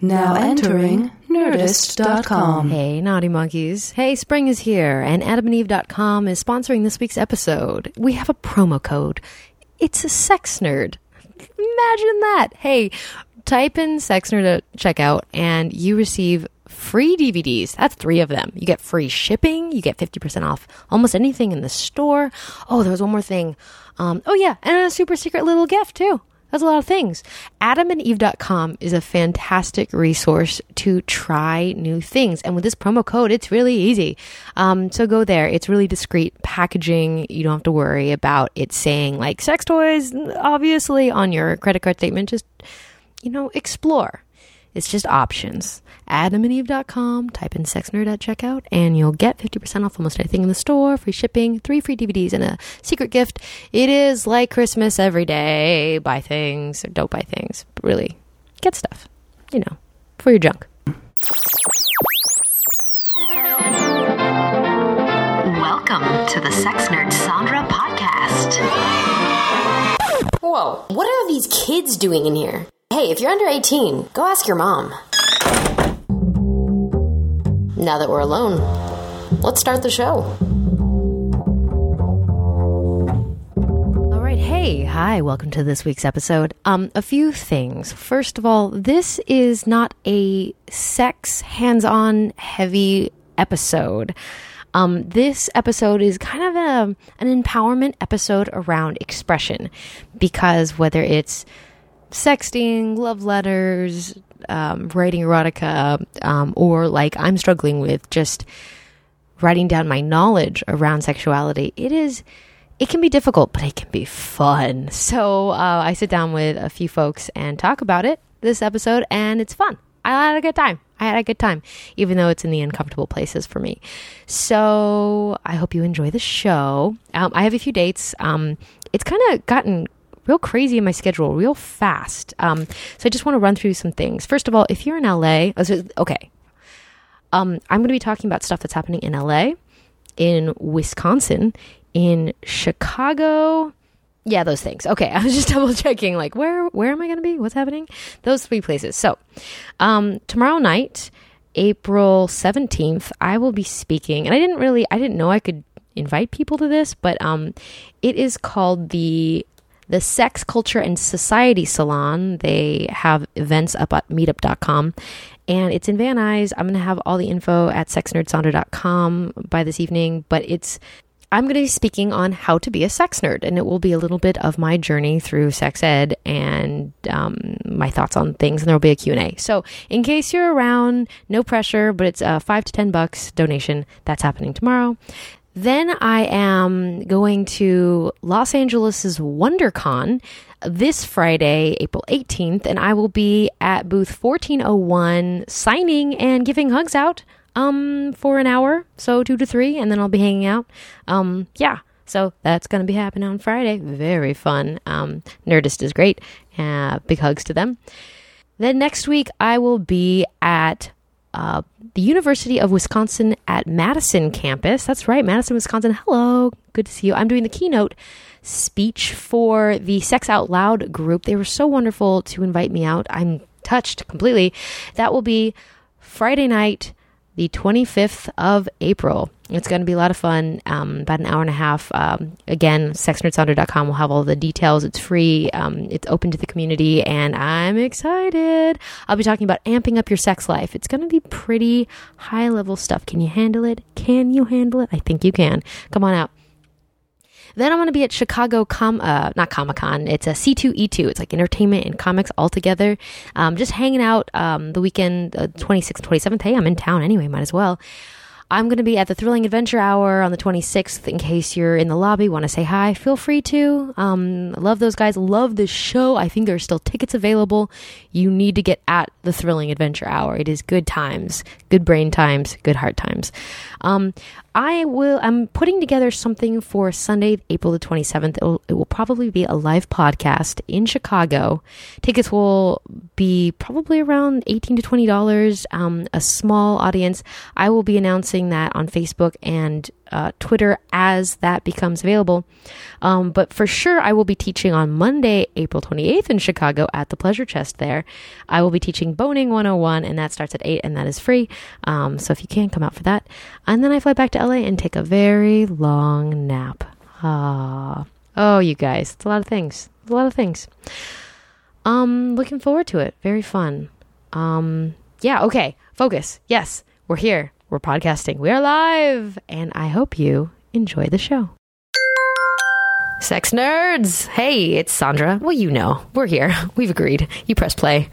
Now entering Nerdist.com. Hey, Naughty Monkeys. Hey, spring is here, and AdamandEve.com is sponsoring this week's episode. We have a promo code. It's a sex nerd. Imagine that. Hey, type in sex nerd at checkout, and you receive free DVDs. That's 3 of them. You get free shipping. You get 50% off almost anything in the store. Oh, there was one more thing. And a super secret little gift, too. That's a lot of things. AdamandEve.com is a fantastic resource to try new things. And with this promo code, it's really easy. So go there. It's really discreet packaging. You don't have to worry about it saying, like, sex toys, obviously, on your credit card statement. Just, explore. It's just options. AdamandEve.com, type in sex nerd at checkout, and you'll get 50% off almost anything in the store, free shipping, 3 free DVDs, and a secret gift. It is like Christmas every day. Buy things or don't buy things. But really, get stuff, for your junk. Welcome to the Sex Nerd Sandra podcast. Whoa, what are these kids doing in here? Hey, if you're under 18, go ask your mom. Now that we're alone, let's start the show. All right. Hey, hi. Welcome to this week's episode. A few things. First of all, this is not a sex, hands-on, heavy episode. This episode is kind of an empowerment episode around expression, because whether it's sexting, love letters, writing erotica, or like I'm struggling with just writing down my knowledge around sexuality. It can be difficult, but it can be fun. So I sit down with a few folks and talk about it this episode, and it's fun. I had a good time, even though it's in the uncomfortable places for me. So I hope you enjoy the show. I have a few dates. It's kind of gotten real crazy in my schedule, real fast. So I just want to run through some things. First of all, if you're in LA, I'm going to be talking about stuff that's happening in LA, in Wisconsin, in Chicago. Yeah, those things. Okay, I was just double checking, like, where am I going to be? What's happening? Those 3 places. So tomorrow night, April 17th, I will be speaking, and I didn't know I could invite people to this, but it is called the Sex, Culture, and Society Salon. They have events up at meetup.com, and it's in Van Nuys. I'm going to have all the info at sexnerdsandra.com by this evening, but I'm going to be speaking on how to be a sex nerd, and it will be a little bit of my journey through sex ed and my thoughts on things, and there will be a Q&A. So in case you're around, no pressure, but it's a $5 to $10 donation. That's happening tomorrow. Then I am going to Los Angeles' WonderCon this Friday, April 18th, and I will be at booth 1401 signing and giving hugs out for an hour, so 2 to 3, and then I'll be hanging out. So that's going to be happening on Friday. Very fun. Nerdist is great. Big hugs to them. Then next week, I will be at the University of Wisconsin at Madison campus. That's right, Madison, Wisconsin. Hello, good to see you. I'm doing the keynote speech for the Sex Out Loud group. They were so wonderful to invite me out. I'm touched completely. That will be Friday night, the 25th of April. It's going to be a lot of fun, about an hour and a half. Again, sexnerdsounder.com will have all the details. It's free. It's open to the community, and I'm excited. I'll be talking about amping up your sex life. It's going to be pretty high-level stuff. Can you handle it? Can you handle it? I think you can. Come on out. Then I'm going to be at Chicago, not Comic-Con, it's a C2E2. It's like entertainment and comics all together. Just hanging out the weekend, 26th, 27th. Hey, I'm in town anyway, might as well. I'm going to be at the Thrilling Adventure Hour on the 26th. In case you're in the lobby, want to say hi, feel free to. I love those guys. Love this show. I think there are still tickets available. You need to get at the Thrilling Adventure Hour. It is good times, good brain times, good heart times. I'm putting together something for Sunday, April the 27th. It will probably be a live podcast in Chicago. Tickets will be probably around $18 to $20, a small audience. I will be announcing that on Facebook and Twitter as that becomes available. But for sure, I will be teaching on Monday, April 28th in Chicago at the Pleasure Chest there. I will be teaching Boning 101, and that starts at 8, and that is free. So if you can, come out for that. And then I fly back to LA and take a very long nap. Oh, you guys, it's a lot of things. It's a lot of things. Looking forward to it. Very fun. Yeah, okay. Focus. Yes, we're here. We're podcasting. We are live. And I hope you enjoy the show. Sex nerds. Hey, it's Sandra. Well, you know, we're here. We've agreed. You press play.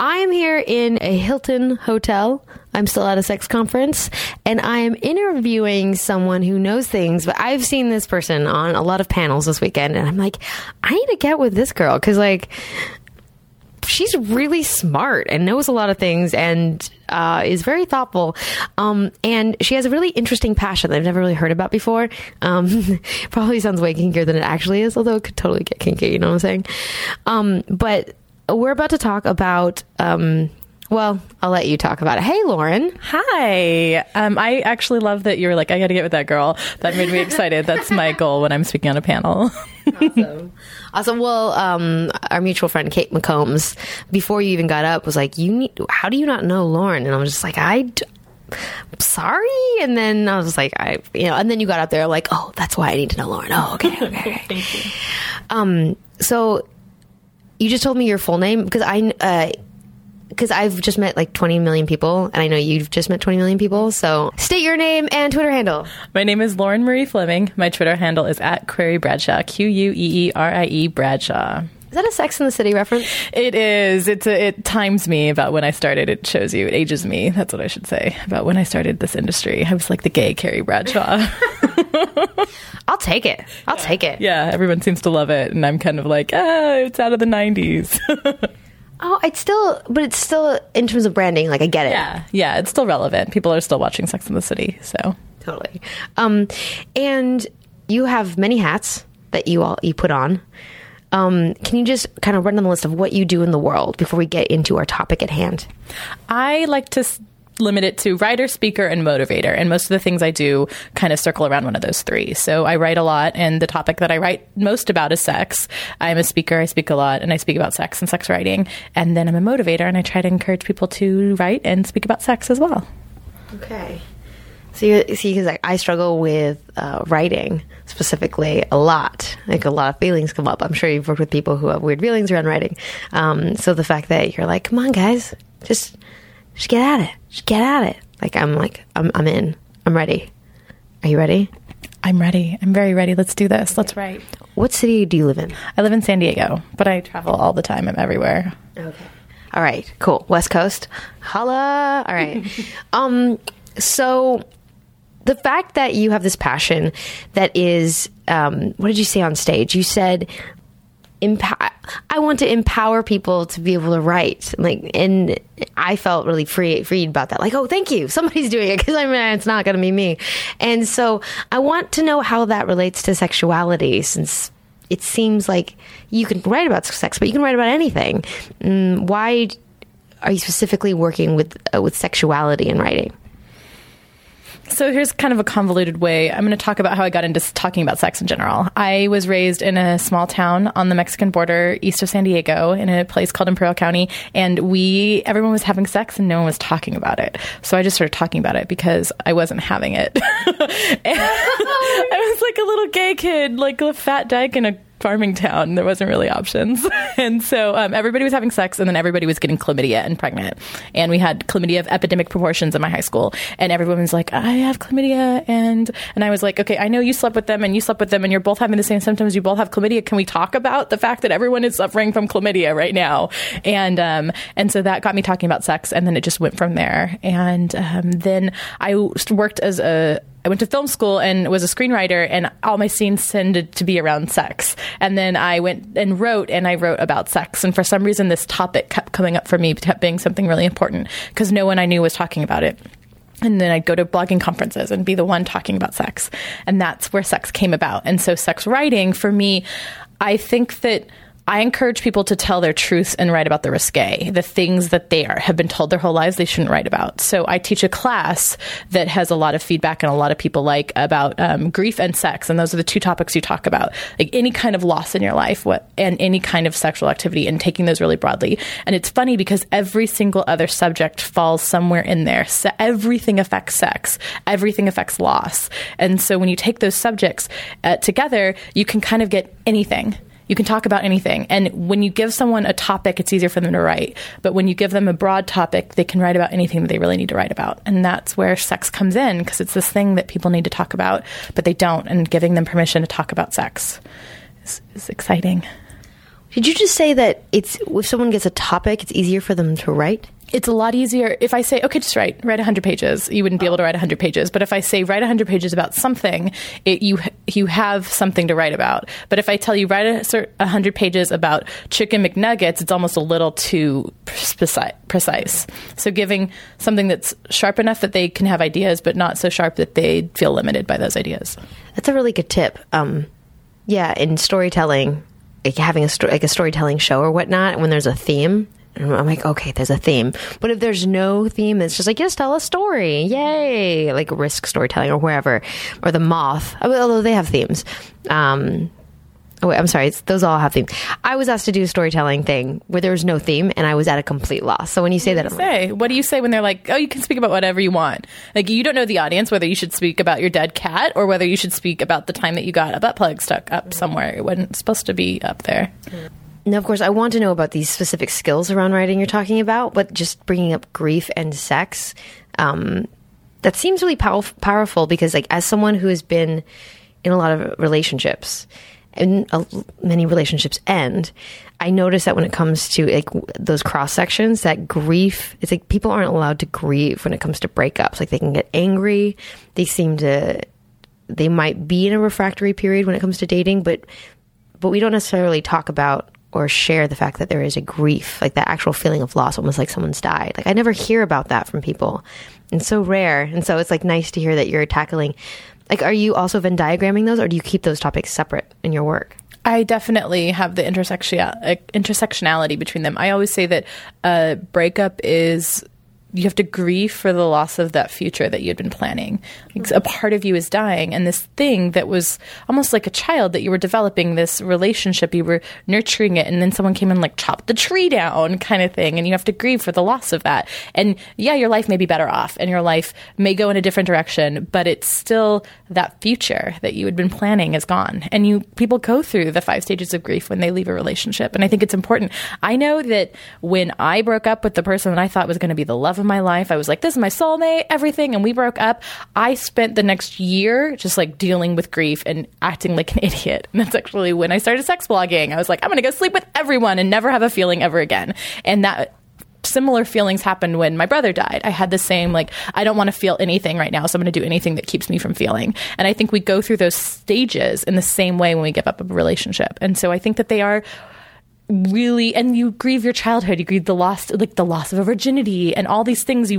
I am here in a Hilton hotel. I'm still at a sex conference, and I am interviewing someone who knows things, but I've seen this person on a lot of panels this weekend, and I'm like, I need to get with this girl, because, like, she's really smart and knows a lot of things and is very thoughtful. And she has a really interesting passion that I've never really heard about before. Probably sounds way kinkier than it actually is, although it could totally get kinky, you know what I'm saying? But we're about to talk about... well, I'll let you talk about it. Hey, Lauren. Hi. I actually love that you were like, I got to get with that girl. That made me excited. That's my goal when I'm speaking on a panel. Awesome. Awesome. Well, our mutual friend, Kate McCombs, before you even got up, was like, how do you not know Lauren? And I was just like, I'm sorry. And then I was just like, and then you got up there like, oh, that's why I need to know Lauren. Oh, okay. Thank you. So you just told me your full name because because I've just met like 20 million people, and I know you've just met 20 million people, so state your name and Twitter handle. My name is Lauren Marie Fleming. My Twitter handle is at Queerie Bradshaw, Queerie Bradshaw. Is that a Sex and the City reference? It is. It times me about when I started. It shows you. It ages me. That's what I should say about when I started this industry. I was like the gay Carrie Bradshaw. I'll take it. I'll take it. Yeah, everyone seems to love it, and I'm kind of like, it's out of the 90s. Oh, it's still in terms of branding, like I get it. Yeah, it's still relevant. People are still watching Sex and the City, so totally. And you have many hats that you put on. Can you just kind of run down the list of what you do in the world before we get into our topic at hand? I like to limit it to writer, speaker, and motivator. And most of the things I do kind of circle around one of those three. So I write a lot, and the topic that I write most about is sex. I'm a speaker. I speak a lot, and I speak about sex and sex writing. And then I'm a motivator, and I try to encourage people to write and speak about sex as well. Okay. So you see, because I struggle with writing specifically a lot. Like a lot of feelings come up. I'm sure you've worked with people who have weird feelings around writing. So the fact that you're like, come on, guys, just get at it. Just get at it. Like, I'm in. I'm ready. Are you ready? I'm ready. I'm very ready. Let's do this. Okay. Let's write. What city do you live in? I live in San Diego, but I travel all the time. I'm everywhere. Okay. All right. Cool. West Coast. Holla. All right. So the fact that you have this passion that is, what did you say on stage? You said... I want to empower people to be able to write, like, and I felt really freed about that. Like, oh, thank you, somebody's doing it, because I mean, it's not going to be me. And so I want to know how that relates to sexuality, since it seems like you can write about sex, but you can write about anything. Why are you specifically working with sexuality in writing? So here's kind of a convoluted way. I'm going to talk about how I got into talking about sex in general. I was raised in a small town on the Mexican border east of San Diego in a place called Imperial County, and everyone was having sex and no one was talking about it. So I just started talking about it because I wasn't having it. I was like a little gay kid, like a fat dyke in a farming town. There wasn't really options. And so everybody was having sex, and then everybody was getting chlamydia and pregnant. And we had chlamydia of epidemic proportions in my high school. And everyone was like, I have chlamydia. And I was like, okay, I know you slept with them and you slept with them and you're both having the same symptoms. You both have chlamydia. Can we talk about the fact that everyone is suffering from chlamydia right now? And so that got me talking about sex. And then it just went from there. And then I worked as I went to film school and was a screenwriter, and all my scenes tended to be around sex. And then I went and wrote about sex. And for some reason, this topic kept coming up for me, kept being something really important because no one I knew was talking about it. And then I'd go to blogging conferences and be the one talking about sex. And that's where sex came about. And so sex writing, for me, I think that I encourage people to tell their truths and write about the risque, the things that they have been told their whole lives they shouldn't write about. So I teach a class that has a lot of feedback and a lot of people like about grief and sex. And those are the two topics you talk about, like any kind of loss in your life and any kind of sexual activity, and taking those really broadly. And it's funny because every single other subject falls somewhere in there. So everything affects sex. Everything affects loss. And so when you take those subjects together, you can kind of get anything. You can talk about anything. And when you give someone a topic, it's easier for them to write. But when you give them a broad topic, they can write about anything that they really need to write about. And that's where sex comes in, because it's this thing that people need to talk about, but they don't. And giving them permission to talk about sex is exciting. Did you just say that it's if someone gets a topic, it's easier for them to write? It's a lot easier if I say, okay, just write 100 pages. You wouldn't be able to write 100 pages. But if I say write 100 pages about something, you have something to write about. But if I tell you write 100 pages about chicken McNuggets, it's almost a little too precise. So giving something that's sharp enough that they can have ideas, but not so sharp that they feel limited by those ideas. That's a really good tip. In storytelling, like having a storytelling show or whatnot, when there's a theme. I'm like, okay, there's a theme. But if there's no theme, it's just like, yes, tell a story. Yay. Like Risk Storytelling or wherever. Or The Moth. Although they have themes. I'm sorry. Those all have themes. I was asked to do a storytelling thing where there was no theme and I was at a complete loss. So when you say that, what do you say when they're like, oh, you can speak about whatever you want? Like, you don't know the audience, whether you should speak about your dead cat or whether you should speak about the time that you got a butt plug stuck up somewhere. It wasn't supposed to be up there. Mm-hmm. Now, of course, I want to know about these specific skills around writing you're talking about, but just bringing up grief and sex, that seems really powerful because, like, as someone who has been in a lot of relationships, and many relationships end, I notice that when it comes to, like, those cross sections, that grief, it's like people aren't allowed to grieve when it comes to breakups. Like, they can get angry. They might be in a refractory period when it comes to dating, but we don't necessarily talk about or share the fact that there is a grief, like that actual feeling of loss, almost like someone's died. Like, I never hear about that from people. It's so rare. And so it's like nice to hear that you're tackling, like, are you also Venn diagramming those, or do you keep those topics separate in your work? I definitely have the intersectionality between them. I always say that a breakup is, you have to grieve for the loss of that future that you had been planning. Like, a part of you is dying. And this thing that was almost like a child that you were developing, this relationship, you were nurturing it. And then someone came and, like, chopped the tree down kind of thing. And you have to grieve for the loss of that. And yeah, your life may be better off and your life may go in a different direction, but it's still that future that you had been planning is gone. And people go through the 5 stages of grief when they leave a relationship. And I think it's important. I know that when I broke up with the person that I thought was going to be the love of my life, I was like, this is my soulmate, everything, and we broke up. I spent the next year just, like, dealing with grief and acting like an idiot. And that's actually when I started sex blogging. I was like, I'm gonna go sleep with everyone and never have a feeling ever again. And that similar feelings happened when my brother died. I had the same, like, I don't want to feel anything right now, so I'm going to do anything that keeps me from feeling. And I think we go through those stages in the same way when we give up a relationship. And so I think that they are really, and you grieve your childhood, you grieve the loss of a virginity and all these things.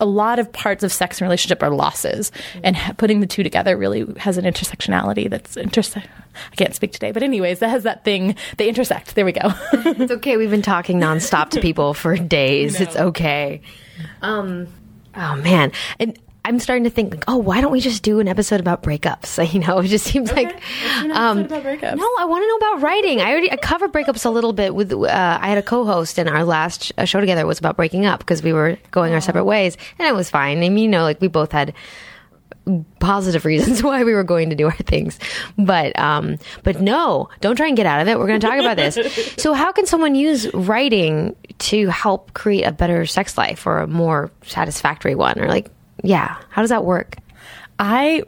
A lot of parts of sex and relationship are losses, and putting the two together really has an intersectionality that's interesting. I can't speak today, but anyways, that has that thing, they intersect. There we go. It's okay. We've been talking nonstop to people for days. No. It's okay. Oh man. And I'm starting to think, like, oh, why don't we just do an episode about breakups? You know, it just seems okay. Like, about breakups. No, I want to know about writing. I cover breakups a little bit with, I had a co-host, and our last show together was about breaking up because we were going our separate ways, and it was fine. I mean, you know, like, we both had positive reasons why we were going to do our things, but no, don't try and get out of it. We're going to talk about this. So how can someone use writing to help create a better sex life or a more satisfactory one, or, like, yeah, how does that work? I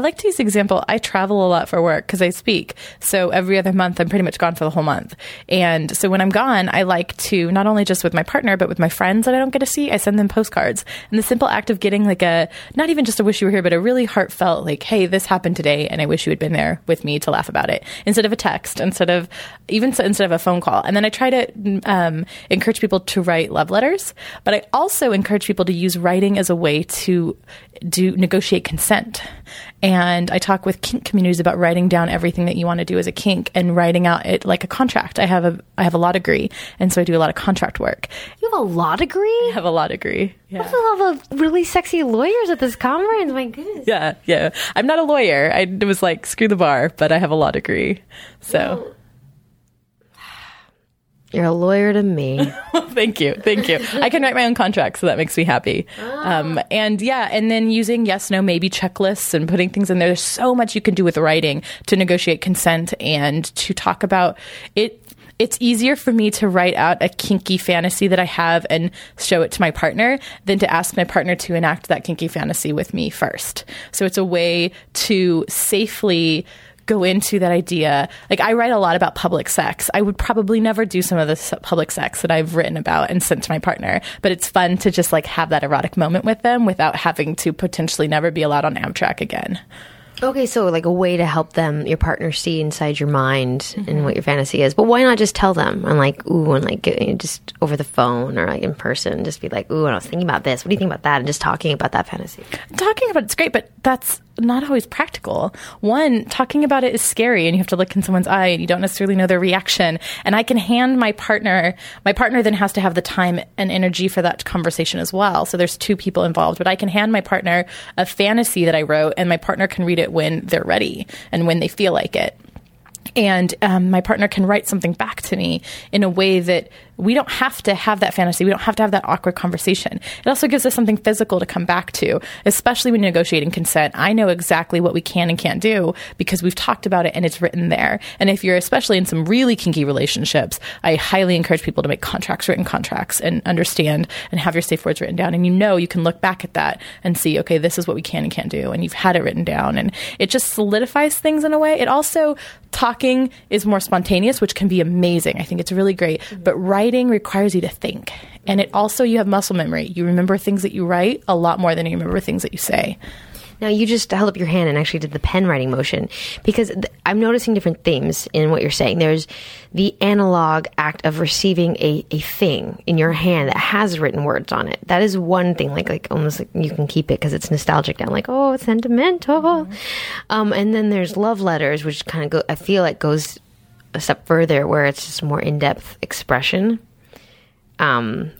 like to use the example, I travel a lot for work because I speak. So every other month, I'm pretty much gone for the whole month. And so when I'm gone, I like to, not only just with my partner, but with my friends that I don't get to see, I send them postcards. And the simple act of getting, like, a, not even just a wish you were here, but a really heartfelt, like, hey, this happened today and I wish you had been there with me to laugh about it, instead of a text, instead of a phone call. And then I try to encourage people to write love letters, but I also encourage people to use writing as a way to negotiate consent. And I talk with kink communities about writing down everything that you want to do as a kink and writing out it like a contract. I have a law degree, and so I do a lot of contract work. You have a law degree? I have a law degree. Yeah. There's a lot of really sexy lawyers at this conference. My goodness. Yeah, yeah. I'm not a lawyer. I was like, screw the bar, but I have a law degree. So. Well, you're a lawyer to me. Thank you. I can write my own contracts, so that makes me happy. And then using yes, no, maybe checklists and putting things in there. There's so much you can do with writing to negotiate consent and to talk about it. It's easier for me to write out a kinky fantasy that I have and show it to my partner than to ask my partner to enact that kinky fantasy with me first. So it's a way to safely go into that idea. Like, I write a lot about public sex. I would probably never do some of the public sex that I've written about and sent to my partner, but it's fun to just like have that erotic moment with them without having to potentially never be allowed on Amtrak again. Okay, so like a way to help them, your partner, see inside your mind and what your fantasy is. But why not just tell them and like, ooh, and like just over the phone or like in person, just be like, ooh, and I was thinking about this. What do you think about that? And just talking about that fantasy. Talking about it's great, but that's not always practical. One, talking about it is scary and you have to look in someone's eye and you don't necessarily know their reaction. And I can hand my partner then has to have the time and energy for that conversation as well. So there's two people involved, but I can hand my partner a fantasy that I wrote and my partner can read it when they're ready and when they feel like it. And my partner can write something back to me in a way that we don't have to have that fantasy. We don't have to have that awkward conversation. It also gives us something physical to come back to, especially when negotiating consent. I know exactly what we can and can't do because we've talked about it and it's written there. And if you're especially in some really kinky relationships, I highly encourage people to make contracts, written contracts, and understand and have your safe words written down. And you know you can look back at that and see, okay, this is what we can and can't do. And you've had it written down. And it just solidifies things in a way. It also, talking is more spontaneous, which can be amazing. I think it's really great. But writing requires you to think. And it also, you have muscle memory. You remember things that you write a lot more than you remember things that you say. Now, you just held up your hand and actually did the pen writing motion, because I'm noticing different themes in what you're saying. There's the analog act of receiving a thing in your hand that has written words on it. That is one thing, like almost like you can keep it because it's nostalgic now, like, oh, it's sentimental. Mm-hmm. And then there's love letters, which kind of go, I feel like goes a step further where it's just more in-depth expression.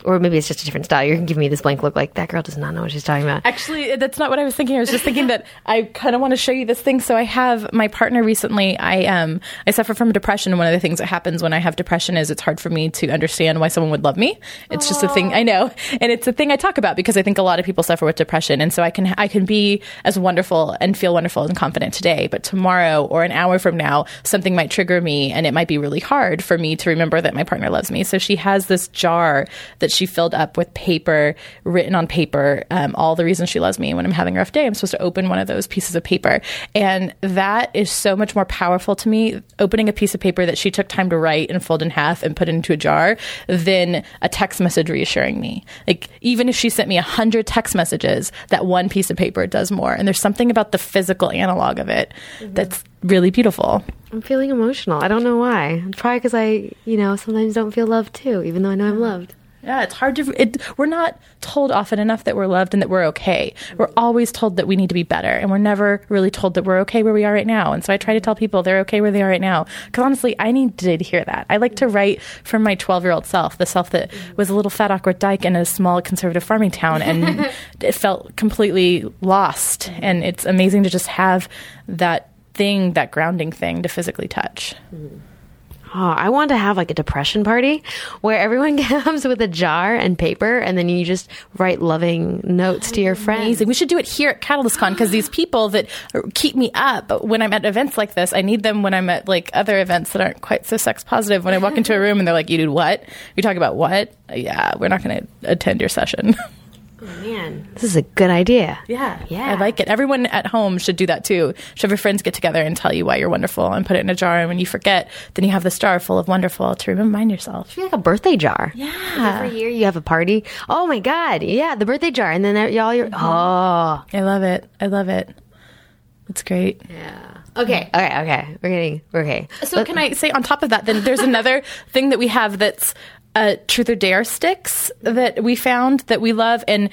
Or maybe it's just a different style. You're giving me this blank look like, that girl does not know what she's talking about. Actually, that's not what I was thinking. I was just thinking that I kind of want to show you this thing. So I have my partner recently. I suffer from depression. One of the things that happens when I have depression is it's hard for me to understand why someone would love me. It's just a thing I know. And it's a thing I talk about because I think a lot of people suffer with depression. And so I can be as wonderful and feel wonderful and confident today. But tomorrow or an hour from now, something might trigger me and it might be really hard for me to remember that my partner loves me. So she has this jar that she filled up with paper, written on paper, all the reasons she loves me. When I'm having a rough day, I'm supposed to open one of those pieces of paper. And that is so much more powerful to me, opening a piece of paper that she took time to write and fold in half and put into a jar, than a text message reassuring me. Like, even if she sent me 100 text messages, that one piece of paper does more. And there's something about the physical analog of it that's really beautiful. I'm feeling emotional. I don't know why. Probably because I sometimes don't feel loved too, even though I know I'm loved. Yeah, it's hard to... we're not told often enough that we're loved and that we're okay. We're always told that we need to be better, and we're never really told that we're okay where we are right now. And so I try to tell people they're okay where they are right now, because honestly, I needed to hear that. I like to write from my 12-year-old self, the self that was a little fat, awkward dyke in a small conservative farming town, and it felt completely lost. And it's amazing to just have that thing, that grounding thing to physically touch. Oh, I want to have like a depression party where everyone comes with a jar and paper, and then you just write loving notes to your friends. Amazing. We should do it here at CatalystCon, because these people that keep me up when I'm at events like this, I need them when I'm at like other events that aren't quite so sex positive. When I walk into a room and they're like, you did what? You talk about what? Yeah, we're not going to attend your session. Oh, man, this is a good idea. Yeah. I like it. Everyone at home should do that too. Should have your friends get together and tell you why you're wonderful and put it in a jar. And when you forget, then you have this jar full of wonderful to remind yourself. It should be like a birthday jar. Yeah. Every year you have a party. Oh my God. Yeah, the birthday jar. And then y'all, you're, oh. I love it. It's great. Yeah. Okay. We're okay. So, can I say on top of that, then there's another thing that we have that's Truth or Dare sticks that we found that we love, and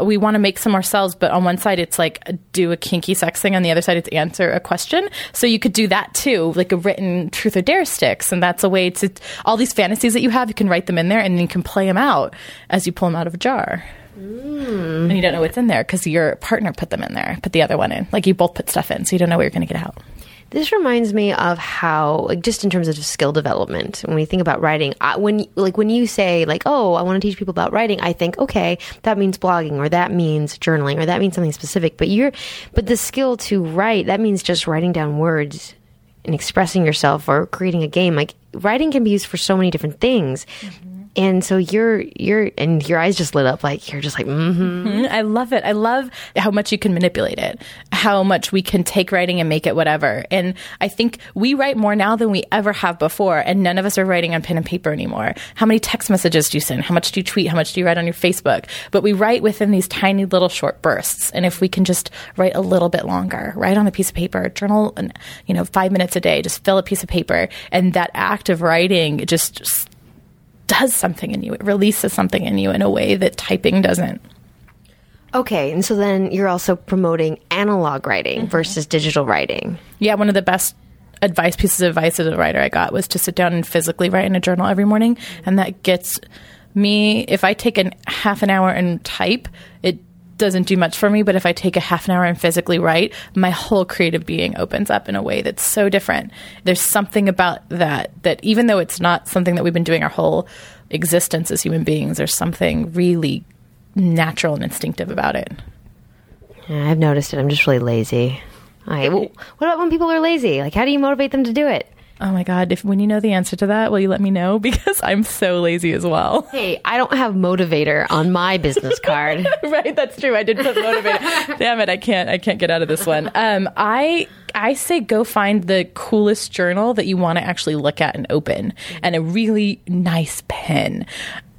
we want to make some ourselves, but on one side it's like do a kinky sex thing, on the other side it's answer a question. So you could do that too, like a written Truth or Dare sticks, and that's a way to all these fantasies that you have, you can write them in there and you can play them out as you pull them out of a jar. And you don't know what's in there because your partner put them in there, put the other one in, like you both put stuff in, so you don't know what you're going to get out. This reminds me of how, like, just in terms of skill development, when we think about writing, when you say, like, oh, I want to teach people about writing, I think, okay, that means blogging, or that means journaling, or that means something specific. But the skill to write, that means just writing down words and expressing yourself or creating a game. Like, writing can be used for so many different things. Mm-hmm. And so and your eyes just lit up, like you're just like, mm-hmm. I love it. I love how much you can manipulate it, how much we can take writing and make it whatever. And I think we write more now than we ever have before. And none of us are writing on pen and paper anymore. How many text messages do you send? How much do you tweet? How much do you write on your Facebook? But we write within these tiny little short bursts. And if we can just write a little bit longer, write on a piece of paper, journal, and 5 minutes a day, just fill a piece of paper. And that act of writing just does something in you. It releases something in you in a way that typing doesn't. Okay. And so then you're also promoting analog writing versus digital writing. Yeah. One of the best pieces of advice as a writer I got was to sit down and physically write in a journal every morning. And that gets me, if I take half an hour and type, it doesn't do much for me. But if I take a half an hour and physically write, my whole creative being opens up in a way that's so different. There's something about that even though it's not something that we've been doing our whole existence as human beings, there's something really natural and instinctive about it. Yeah, I've noticed it. I'm just really lazy. All right. Well, what about when people are lazy? Like, how do you motivate them to do it? Oh my God, when you know the answer to that, will you let me know? Because I'm so lazy as well. Hey, I don't have motivator on my business card. Right, that's true. I did put motivator. Damn it, I can't get out of this one. I say go find the coolest journal that you want to actually look at and open, and a really nice pen.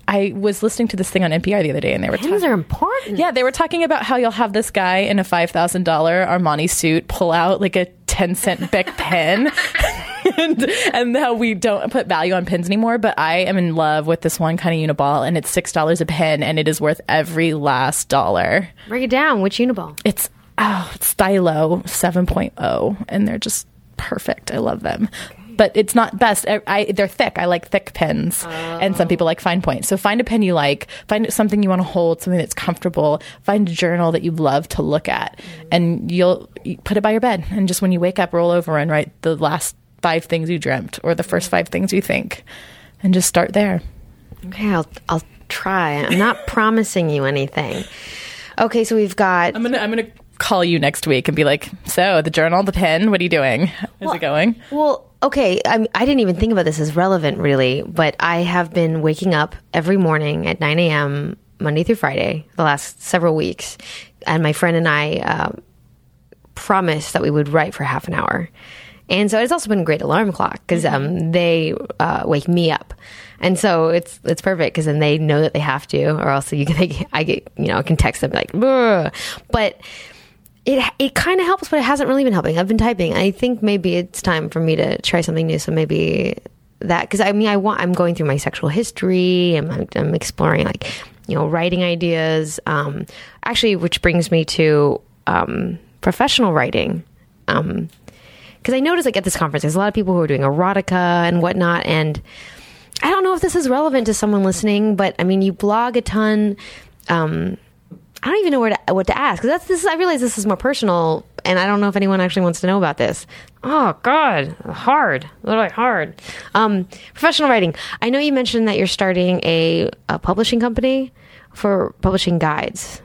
I was listening to this thing on NPR the other day, and they were talking. Pens are important. Yeah, they were talking about how you'll have this guy in a $5,000 Armani suit pull out like a 10-cent Bic pen. And how we don't put value on pens anymore, but I am in love with this one kind of Uniball, and it's $6 a pen, and it is worth every last dollar. Break it down. Which Uniball? It's Stylo 7.0, and they're just perfect. I love them. Okay. But it's not best. They're thick. I like thick pens, and some people like fine point. So find a pen you like. Find something you want to hold, something that's comfortable. Find a journal that you love to look at, and you'll put it by your bed. And just when you wake up, roll over and write the last 5 things you dreamt, or the first 5 things you think, and just start there. Okay, I'll try. I'm not promising you anything. Okay, so we've got. I'm gonna call you next week and be like, so the journal, the pen, what are you doing? How's it going? Well. Okay, I didn't even think about this as relevant, really, but I have been waking up every morning at 9 a.m. Monday through Friday the last several weeks, and my friend and I promised that we would write for half an hour. And so it's also been a great alarm clock because they wake me up. And so it's perfect because then they know that they have to, or else I can text them like, bruh. But It kind of helps, but it hasn't really been helping. I've been typing. I think maybe it's time for me to try something new. So maybe that, because I'm going through my sexual history, and I'm exploring writing ideas. Actually, which brings me to professional writing. Because I noticed at this conference, there's a lot of people who are doing erotica and whatnot, and I don't know if this is relevant to someone listening, but I mean, you blog a ton. I don't even know what to ask. I realize this is more personal, and I don't know if anyone actually wants to know about this. Oh, God. Hard. Literally hard. Professional writing. I know you mentioned that you're starting a publishing company for publishing guides.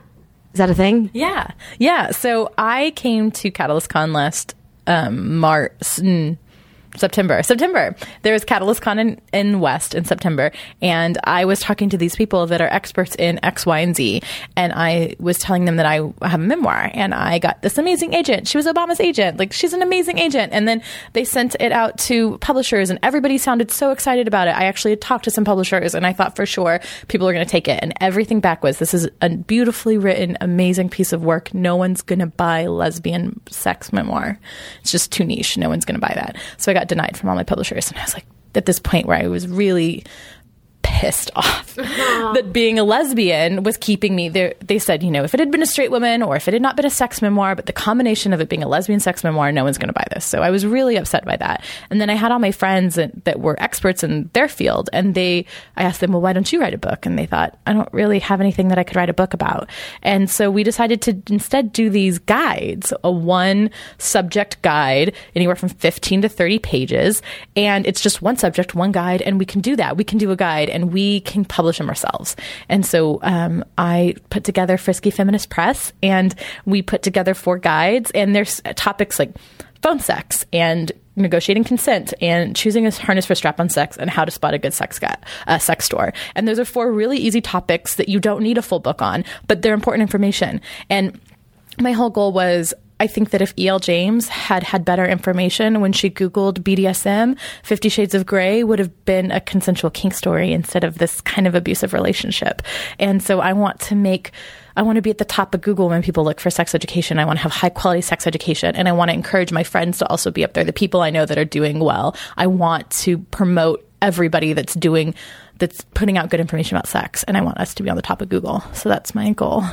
Is that a thing? Yeah. Yeah. So I came to CatalystCon last March. September. There was CatalystCon in West in September, and I was talking to these people that are experts in X, Y, and Z, and I was telling them that I have a memoir, and I got this amazing agent. She was Obama's agent. Like, she's an amazing agent. And then they sent it out to publishers, and everybody sounded so excited about it. I actually had talked to some publishers, and I thought for sure people are going to take it, and everything back was, this is a beautifully written, amazing piece of work. No one's going to buy lesbian sex memoir. It's just too niche. No one's going to buy that. So I got denied from all my publishers, and I was like, at this point where I was really pissed off that being a lesbian was keeping me there. They said, you know, if it had been a straight woman or if it had not been a sex memoir, but the combination of it being a lesbian sex memoir, no one's going to buy this. So I was really upset by that. And then I had all my friends that were experts in their field, and I asked them, well, why don't you write a book? And they thought, I don't really have anything that I could write a book about. And so we decided to instead do these guides, a one subject guide, anywhere from 15 to 30 pages. And it's just one subject, one guide. And we can do that. We can do a guide and we can publish them ourselves. And so I put together Frisky Feminist Press, and we put together 4 guides, and there's topics like phone sex and negotiating consent and choosing a harness for strap-on sex and how to spot a good sex store. And those are 4 really easy topics that you don't need a full book on, but they're important information. And my whole goal was, I think that if E.L. James had better information when she Googled BDSM, 50 Shades of Grey would have been a consensual kink story instead of this kind of abusive relationship. And so I want to be at the top of Google when people look for sex education. I want to have high quality sex education, and I want to encourage my friends to also be up there, the people I know that are doing well. I want to promote everybody that's putting out good information about sex, and I want us to be on the top of Google. So that's my goal.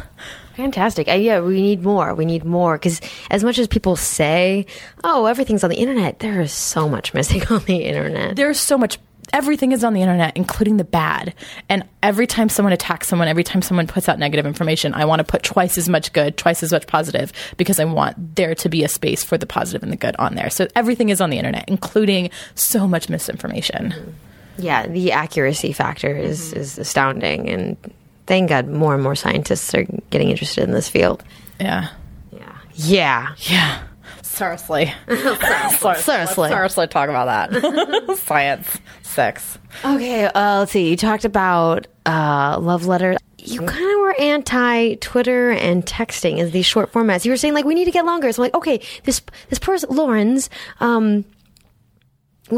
Fantastic. Yeah, we need more. We need more, because as much as people say, oh, everything's on the internet, there is so much missing on the internet. There's so much. Everything is on the internet, including the bad. And every time someone attacks someone, every time someone puts out negative information, I want to put twice as much good, twice as much positive, because I want there to be a space for the positive and the good on there. So everything is on the internet, including so much misinformation. Mm-hmm. Yeah, the accuracy factor is astounding, and thank God more and more scientists are getting interested in this field. Yeah. Seriously. Seriously, talk about that. Science. Sex. Okay, let's see. You talked about love letters. You kind of were anti-Twitter and texting as these short formats. You were saying, like, we need to get longer. So I'm like, okay, this person, Lauren's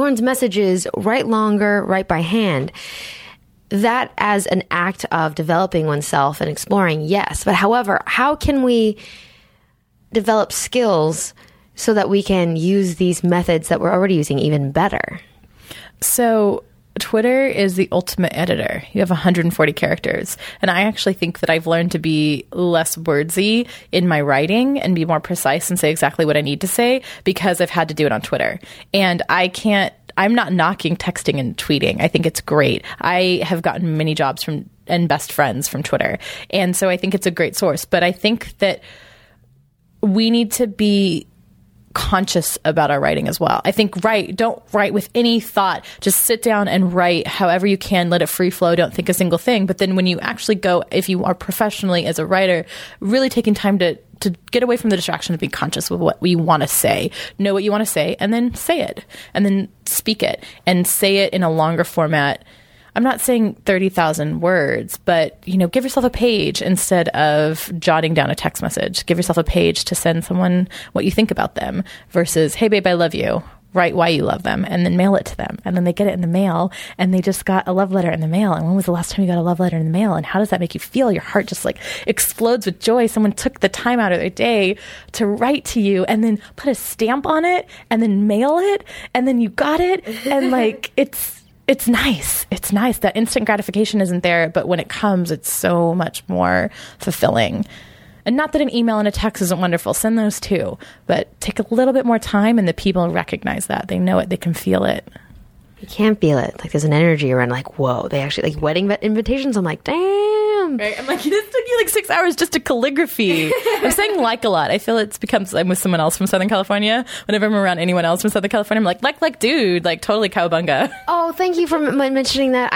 message is write longer, write by hand. That as an act of developing oneself and exploring, yes. But however, how can we develop skills so that we can use these methods that we're already using even better? So Twitter is the ultimate editor. You have 140 characters. And I actually think that I've learned to be less wordsy in my writing and be more precise and say exactly what I need to say, because I've had to do it on Twitter. And I'm not knocking texting and tweeting. I think it's great. I have gotten many jobs and best friends from Twitter. And so I think it's a great source. But I think that we need to be conscious about our writing as well. I think don't write with any thought. Just sit down and write however you can. Let it free flow. Don't think a single thing. But then when you actually go, if you are professionally as a writer, really taking time to get away from the distraction, to be conscious with what we want to say, know what you want to say, and then say it, and then speak it, and say it in a longer format. I'm not saying 30,000 words, but, you know, give yourself a page instead of jotting down a text message. Give yourself a page to send someone what you think about them versus, hey, babe, I love you. Write why you love them and then mail it to them. And then they get it in the mail, and they just got a love letter in the mail. And when was the last time you got a love letter in the mail? And how does that make you feel? Your heart just like explodes with joy. Someone took the time out of their day to write to you and then put a stamp on it and then mail it. And then you got it. And like, it's nice. It's nice. That instant gratification isn't there, but when it comes, it's so much more fulfilling. And not that an email and a text isn't wonderful. Send those too. But take a little bit more time, and the people recognize that. They know it. They can feel it. You can feel it. Like, there's an energy around, like, whoa. They actually, like, wedding invitations. I'm like, damn. Right? I'm like, this took you like 6 hours just to calligraphy. I'm saying like a lot. I feel it's become, I'm with someone else from Southern California. Whenever I'm around anyone else from Southern California, I'm like, dude, like, totally cowabunga. Oh, thank you for mentioning that.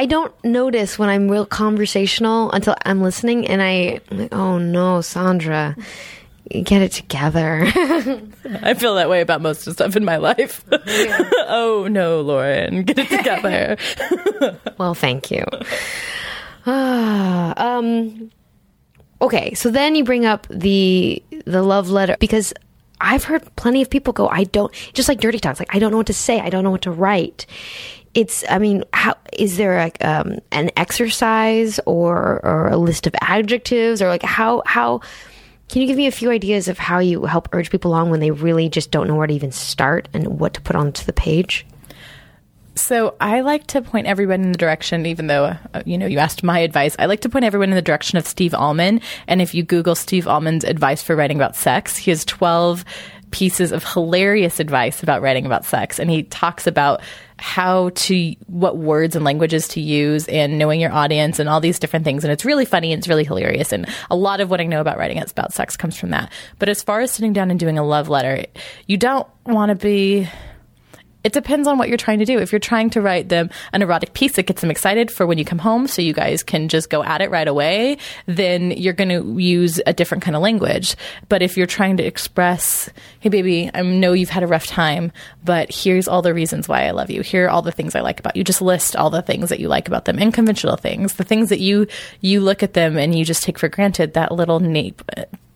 I don't notice when I'm real conversational until I'm listening, and I'm like, oh no, Sandra. Get it together. I feel that way about most of the stuff in my life. Yeah. Oh, no, Lauren. Get it together. Well, thank you. Okay, so then you bring up the love letter, because I've heard plenty of people go, just like dirty talks, like, I don't know what to say. I don't know what to write. How is there an exercise or a list of adjectives, or like how can you give me a few ideas of how you help urge people along when they really just don't know where to even start and what to put onto the page? So I like to point everyone in the direction, even though, you asked my advice, I like to point everyone in the direction of Steve Almond. And if you Google Steve Almond's advice for writing about sex, he has 12 pieces of hilarious advice about writing about sex. And he talks about what words and languages to use and knowing your audience and all these different things. And it's really funny and it's really hilarious. And a lot of what I know about writing about sex comes from that. But as far as sitting down and doing a love letter, you don't want to be... It depends on what you're trying to do. If you're trying to write them an erotic piece that gets them excited for when you come home so you guys can just go at it right away, then you're going to use a different kind of language. But if you're trying to express, hey, baby, I know you've had a rough time, but here's all the reasons why I love you. Here are all the things I like about you. Just list all the things that you like about them, unconventional things, the things that you look at them and you just take for granted, that little nape,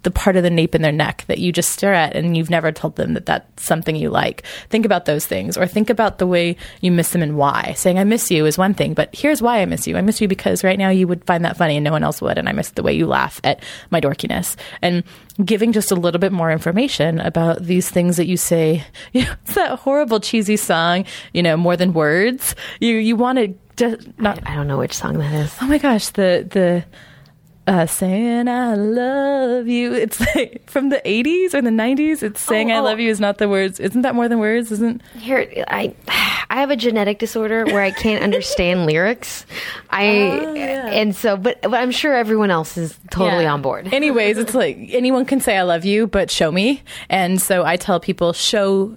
the part of the nape in their neck that you just stare at and you've never told them that that's something you like. Think about those things, or think about the way you miss them and why. Saying I miss you is one thing, but here's why I miss you. I miss you because right now you would find that funny and no one else would, and I miss the way you laugh at my dorkiness. And giving just a little bit more information about these things that you say. It's that horrible cheesy song, More Than Words. You want to not... I don't know which song that is. Oh my gosh, saying I love you. It's like from the 80s or the 90s. It's saying I love you is not the words. Isn't that More Than Words? Isn't here? I have a genetic disorder where I can't understand lyrics. But I'm sure everyone else is totally on board. Anyways, it's like anyone can say I love you, but show me. And so I tell people,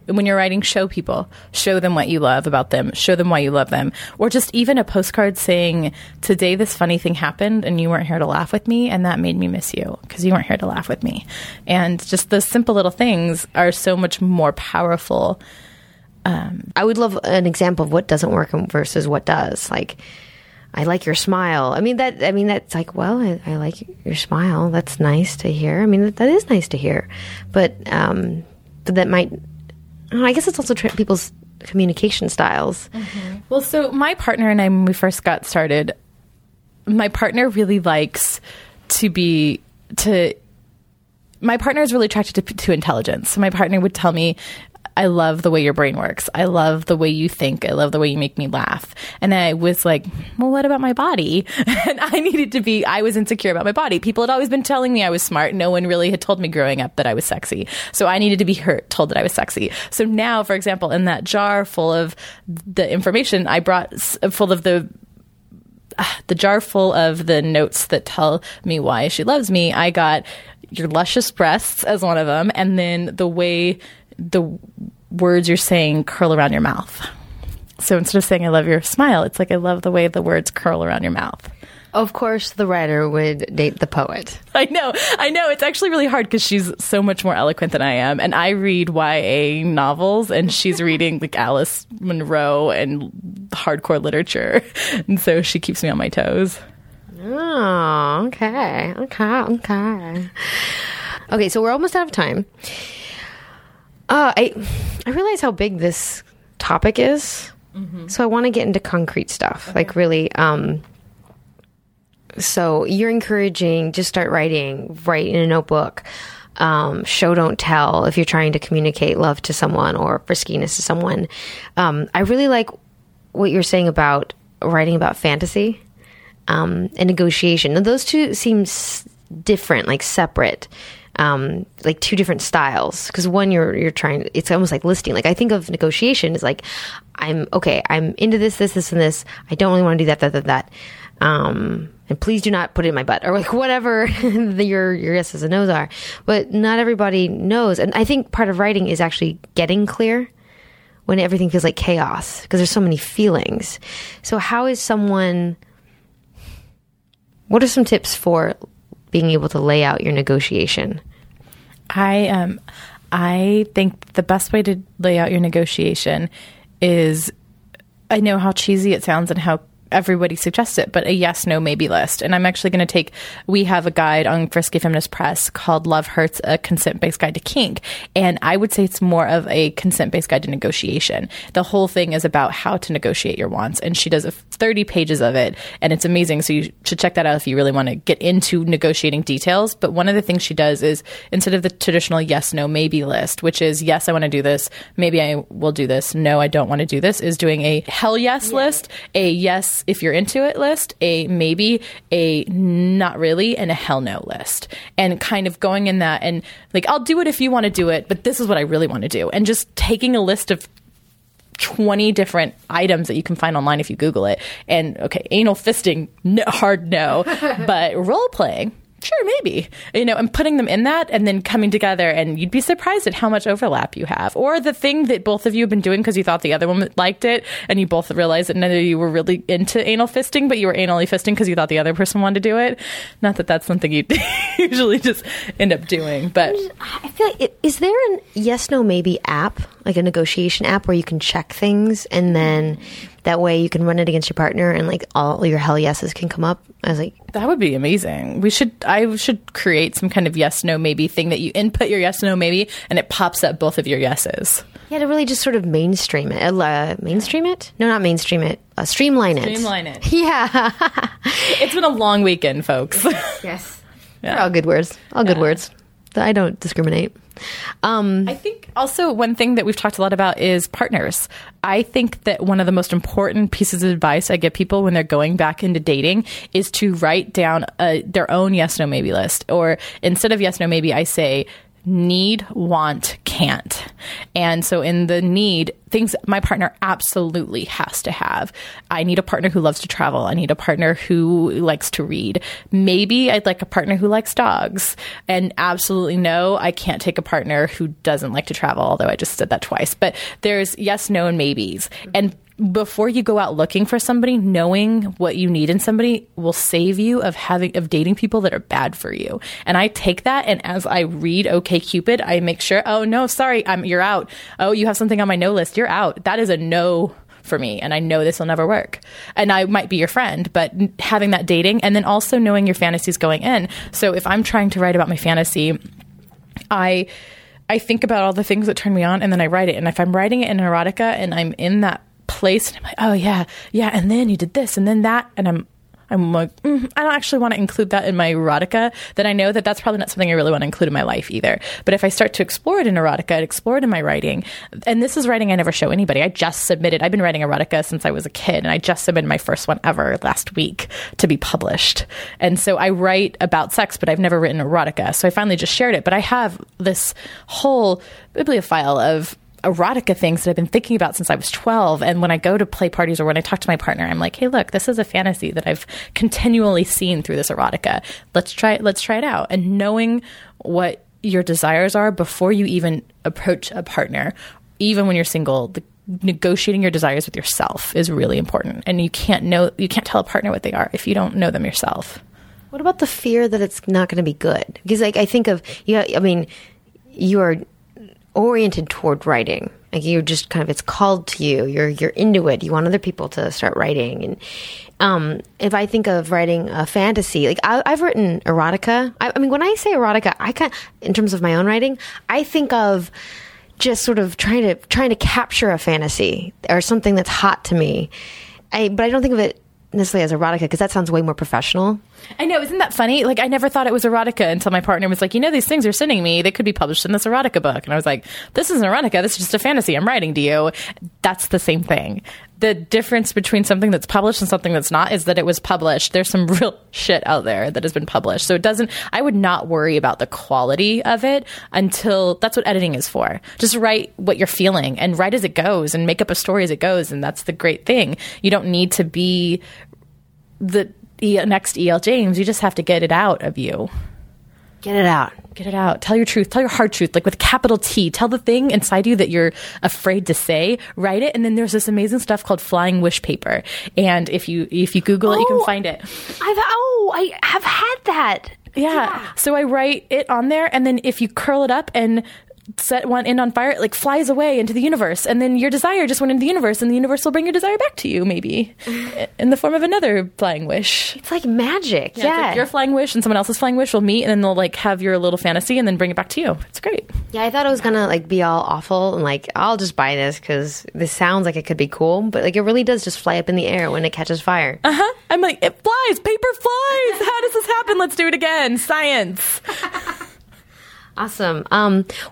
when you're writing, show people, show them what you love about them, show them why you love them, or just even a postcard saying today this funny thing happened and you weren't here to laugh with me, and that made me miss you because you weren't here to laugh with me. And just those simple little things are so much more powerful. I would love an example of what doesn't work versus what does. Like, I like your smile. That's like, well, I like your smile. That's nice to hear. That is nice to hear. But that might, I guess it's also people's communication styles. Mm-hmm. Well, so my partner and I, when we first got started, my partner is really attracted to intelligence. So my partner would tell me, I love the way your brain works. I love the way you think. I love the way you make me laugh. And I was like, well, what about my body? And I was insecure about my body. People had always been telling me I was smart. No one really had told me growing up that I was sexy. So I needed to be told that I was sexy. So now, for example, in that jar full of the information I brought, full of the jar full of the notes that tell me why she loves me, I got your luscious breasts as one of them, and then the way the words you're saying curl around your mouth. So instead of saying I love your smile, it's like I love the way the words curl around your mouth. Of course, the writer would date the poet. I know. It's actually really hard because she's so much more eloquent than I am. And I read YA novels, and she's reading like Alice Munro and hardcore literature. And so she keeps me on my toes. Oh, Okay, so we're almost out of time. I realize how big this topic is. Mm-hmm. So I want to get into concrete stuff, okay. Like really... So you're encouraging, just start writing, write in a notebook, show, don't tell, if you're trying to communicate love to someone or friskiness to someone. I really like what you're saying about writing about fantasy and negotiation. Now, those two seem different, like separate, like two different styles. Because one, you're trying, it's almost like listing. Like I think of negotiation as like, I'm into this, this, this, and this. I don't really want to do that, that, that, that. And please do not put it in my butt, or like whatever your yeses and nos are. But not everybody knows. And I think part of writing is actually getting clear when everything feels like chaos, because there's so many feelings. So what are some tips for being able to lay out your negotiation? I think the best way to lay out your negotiation is, I know how cheesy it sounds and how everybody suggests it, but a yes, no, maybe list. And I'm actually going to take, we have a guide on Frisky Feminist Press called Love Hurts, a consent-based guide to kink. And I would say it's more of a consent-based guide to negotiation. The whole thing is about how to negotiate your wants. And she does 30 pages of it. And it's amazing. So you should check that out if you really want to get into negotiating details. But one of the things she does is instead of the traditional yes, no, maybe list, which is yes, I want to do this. Maybe I will do this. No, I don't want to do this, is doing a hell yes list, a yes if you're into it list, a maybe, a not really, and a hell no list, and kind of going in that and like, I'll do it if you want to do it, but this is what I really want to do. And just taking a list of 20 different items that you can find online if you Google it. And okay, anal fisting, no, hard no, but role playing, sure, maybe, you know, and putting them in that and then coming together, and you'd be surprised at how much overlap you have, or the thing that both of you have been doing because you thought the other one liked it and you both realized that neither of you were really into anal fisting, but you were anally fisting because you thought the other person wanted to do it. Not that that's something you usually just end up doing, but I feel like is there an yes, no, maybe app, like a negotiation app where you can check things and then that way you can run it against your partner and like all your hell yeses can come up? I was like, that would be amazing. I should create some kind of yes, no, maybe thing that you input your yes, no, maybe, and it pops up both of your yeses. Yeah, to really just sort of mainstream it. Mainstream it? No, not mainstream it. Streamline it. Streamline it. Yeah. It's been a long weekend, folks. Yes. Yeah. They're all good words. All good words. I don't discriminate. I think also one thing that we've talked a lot about is partners. I think that one of the most important pieces of advice I give people when they're going back into dating is to write down their own yes, no, maybe list. Or instead of yes, no, maybe, I say need, want, can't. And so in the need, things my partner absolutely has to have. I need a partner who loves to travel. I need a partner who likes to read. Maybe I'd like a partner who likes dogs. And absolutely no, I can't take a partner who doesn't like to travel, although I just said that twice. But there's yes, no, and maybes. And before you go out looking for somebody, knowing what you need in somebody will save you of dating people that are bad for you. And I take that, and as I read OkCupid, I make sure, oh no, sorry, you're out. Oh, you have something on my no list. You're out. That is a no for me, and I know this will never work. And I might be your friend, but having that dating, and then also knowing your fantasies going in. So if I'm trying to write about my fantasy, I think about all the things that turn me on, and then I write it. And if I'm writing it in erotica, and I'm in that place, and I'm like, oh yeah, and then you did this and then that, and I'm like, I don't actually want to include that in my erotica, then I know that that's probably not something I really want to include in my life either. But if I start to explore it in erotica, I explore it in my writing. And this is writing I never show anybody. I just submitted, I've been writing erotica since I was a kid, and I just submitted my first one ever last week to be published. And so I write about sex, but I've never written erotica. So I finally just shared it. But I have this whole bibliophile of erotica things that I've been thinking about since I was 12. And when I go to play parties or when I talk to my partner, I'm like, hey, look, this is a fantasy that I've continually seen through this erotica. Let's try it out. And knowing what your desires are before you even approach a partner, even when you're single, negotiating your desires with yourself is really important. And you can't tell a partner what they are if you don't know them yourself. What about the fear that it's not going to be good? Because like, I think of, you are oriented toward writing, like you're just kind of, it's called to you, you're into it, you want other people to start writing. And if I think of writing a fantasy, like I've written erotica, I mean when I say erotica, I kind of, in terms of my own writing, I think of just sort of trying to capture a fantasy or something that's hot to me, but I don't think of it necessarily as erotica, because that sounds way more professional. I know, isn't that funny? Like, I never thought it was erotica until my partner was like, these things you're sending me, they could be published in this erotica book. And I was like, this isn't erotica, this is just a fantasy I'm writing to you. That's the same thing. The difference between something that's published and something that's not is that it was published. There's some real shit out there that has been published. So I would not worry about the quality of it until, that's what editing is for. Just write what you're feeling and write as it goes and make up a story as it goes. And that's the great thing. You don't need to be the next E.L. James. You just have to get it out of you. Get it out. Get it out. Tell your truth. Tell your hard truth, like with capital T. Tell the thing inside you that you're afraid to say. Write it. And then there's this amazing stuff called Flying Wish Paper. And if you Google it, you can find it. I have had that. Yeah. So I write it on there. And then if you curl it up and set one end on fire, it like flies away into the universe, and then your desire just went into the universe, and the universe will bring your desire back to you, maybe in the form of another flying wish. It's like magic. Yeah, like your flying wish and someone else's flying wish will meet, and then they'll like have your little fantasy and then bring it back to you. It's great. Yeah, I thought it was gonna like be all awful and like I'll just buy this because this sounds like it could be cool, but like it really does just fly up in the air when it catches fire. I'm like, it flies, paper flies. How does this happen? Let's do it again. Science. Awesome.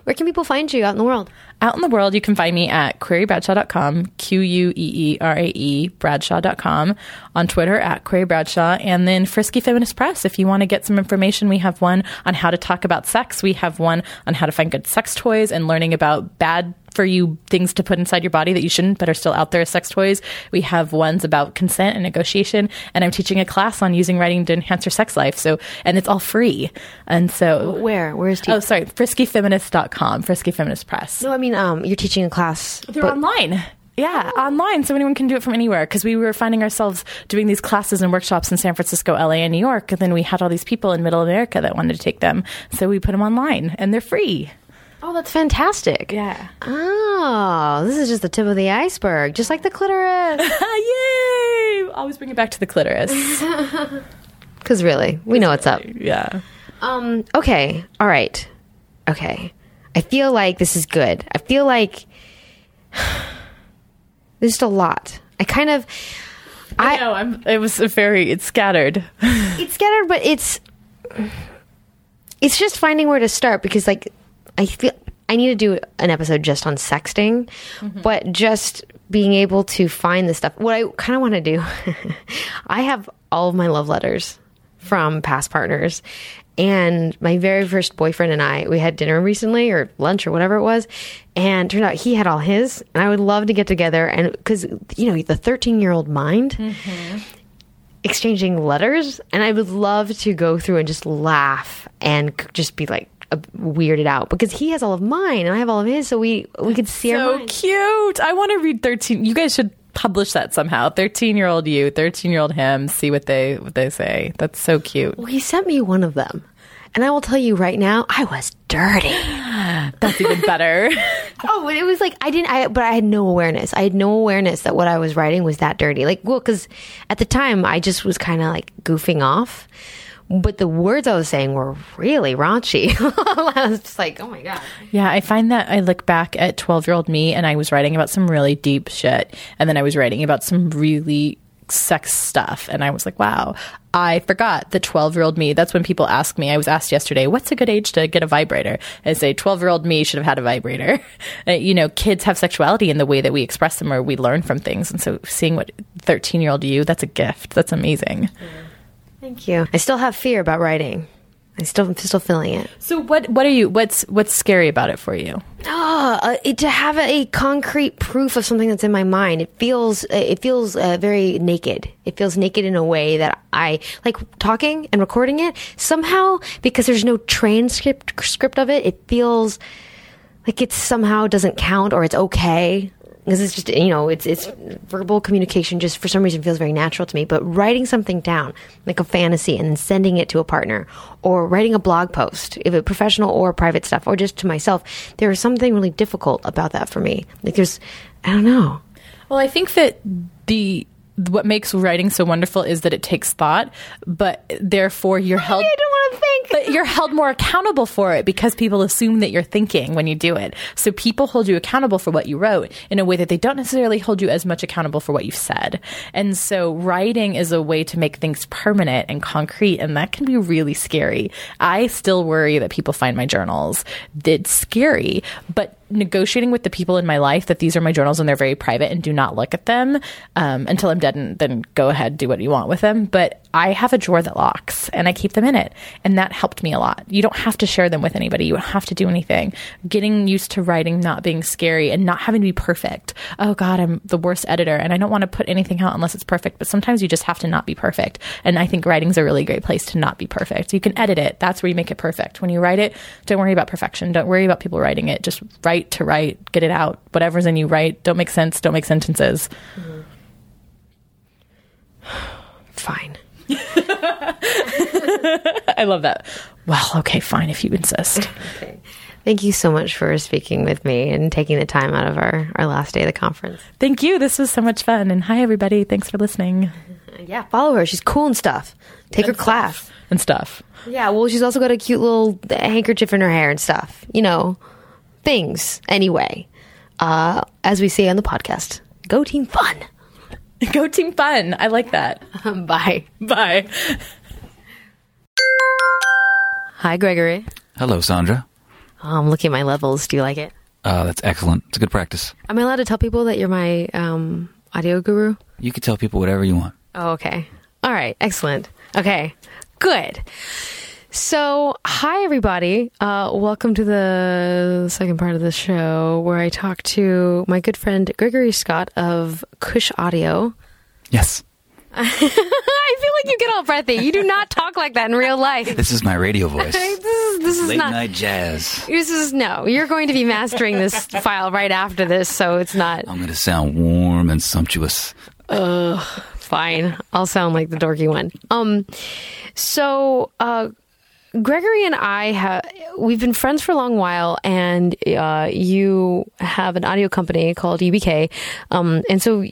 Where can people find you out in the world? Out in the world, you can find me at queeriebradshaw.com, Q-U-E-E-R-A-E, bradshaw.com, on Twitter at Queerie Bradshaw, and then Frisky Feminist Press. If you want to get some information, we have one on how to talk about sex. We have one on how to find good sex toys and learning about bad for you things to put inside your body that you shouldn't but are still out there as sex toys. We have ones about consent and negotiation, and I'm teaching a class on using writing to enhance your sex life. So, and it's all free. And so where is teaching? Oh, sorry, friskyfeminist.com, Frisky Feminist Press. No, I mean you're teaching a class through online. Yeah, online, so anyone can do it from anywhere, because we were finding ourselves doing these classes and workshops in San Francisco, LA, and New York, and then we had all these people in Middle America that wanted to take them, so we put them online and they're free. Oh, that's fantastic. Yeah. Oh, this is just the tip of the iceberg, just like the clitoris. Yay! Always bring it back to the clitoris. Because really, we know what's up. Yeah. Okay. All right. Okay. I feel like this is good. I feel like there's just a lot. I know. It was it's scattered. It's scattered, but it's just finding where to start, because like, I feel I need to do an episode just on sexting, but just being able to find this stuff. What I kind of want to do, I have all of my love letters from past partners, and my very first boyfriend and I, we had dinner recently or lunch or whatever it was, and it turned out he had all his, and I would love to get together, and because, you know, the 13-year-old mind, exchanging letters, and I would love to go through and just laugh and just be like, weirded out, because he has all of mine and I have all of his, so we could see our minds. So cute. I want to read 13. You guys should publish that somehow. 13-year-old you, 13-year-old him. See what they say. That's so cute. Well, he sent me one of them, and I will tell you right now, I was dirty. That's even better. Oh, but it was like I had no awareness. I had no awareness that what I was writing was that dirty. Like, well, because at the time I just was kind of like goofing off. But the words I was saying were really raunchy. I was just like, oh my God. Yeah, I find that I look back at 12-year-old me, and I was writing about some really deep shit. And then I was writing about some really sex stuff. And I was like, wow, I forgot the 12-year-old me. That's when people ask me, I was asked yesterday, what's a good age to get a vibrator? And I say, 12-year-old me should have had a vibrator. You know, kids have sexuality in the way that we express them or we learn from things. And so seeing what 13-year-old you, that's a gift. That's amazing. Mm-hmm. Thank you. I still have fear about writing. I'm still feeling it. So what are you? What's scary about it for you? To have a concrete proof of something that's in my mind. It feels very naked. It feels naked in a way that I like talking and recording it somehow, because there's no transcript of it. It feels like it somehow doesn't count, or it's okay. Because it's just, you know, it's verbal communication just for some reason feels very natural to me. But writing something down, like a fantasy, and then sending it to a partner, or writing a blog post, if it's professional or private stuff, or just to myself, there is something really difficult about that for me. Like there's, I don't know. Well, I think that what makes writing so wonderful is that it takes thought, but therefore you're held... I don't want to think. But you're held more accountable for it, because people assume that you're thinking when you do it. So people hold you accountable for what you wrote in a way that they don't necessarily hold you as much accountable for what you've said. And so writing is a way to make things permanent and concrete, and that can be really scary. I still worry that people find my journals. It's scary, but negotiating with the people in my life that these are my journals and they're very private and do not look at them until I'm dead, and then go ahead, do what you want with them. But I have a drawer that locks and I keep them in it, and that helped me a lot. You don't have to share them with anybody. You don't have to do anything. Getting used to writing not being scary and not having to be perfect. Oh God, I'm the worst editor and I don't want to put anything out unless it's perfect, but sometimes you just have to not be perfect. And I think writing's a really great place to not be perfect. You can edit it. That's where you make it perfect. When you write it, don't worry about perfection. Don't worry about people writing it. Just write to write, get it out. Whatever's in you, write. Don't make sense. Don't make sentences. Mm-hmm. Fine. I love that. Well, okay, fine if you insist. Okay. Thank you so much for speaking with me and taking the time out of our last day of the conference. Thank you. This was so much fun. And hi, everybody. Thanks for listening. Yeah, follow her. She's cool and stuff. Take her class. And stuff. Yeah, well, she's also got a cute little handkerchief in her hair and stuff. You know, things. Anyway, as we say on the podcast, go Team Fun. Go Team Fun. I like that. Bye. Bye. Hi, Gregory. Hello, Sandra. I'm looking at my levels. Do you like it? That's excellent. It's a good practice. Am I allowed to tell people that you're my audio guru? You can tell people whatever you want. Oh, okay. All right. Excellent. Okay. Good. So, hi, everybody. Welcome to the second part of the show where I talk to my good friend Gregory Scott of Kush Audio. Yes. I feel like you get all breathy. You do not talk like that in real life. This is my radio voice. This is late night jazz. No, you're going to be mastering this file right after this, so it's not. I'm going to sound warm and sumptuous. Fine. I'll sound like the dorky one. So Gregory and I we've been friends for a long while, and you have an audio company called UBK, and so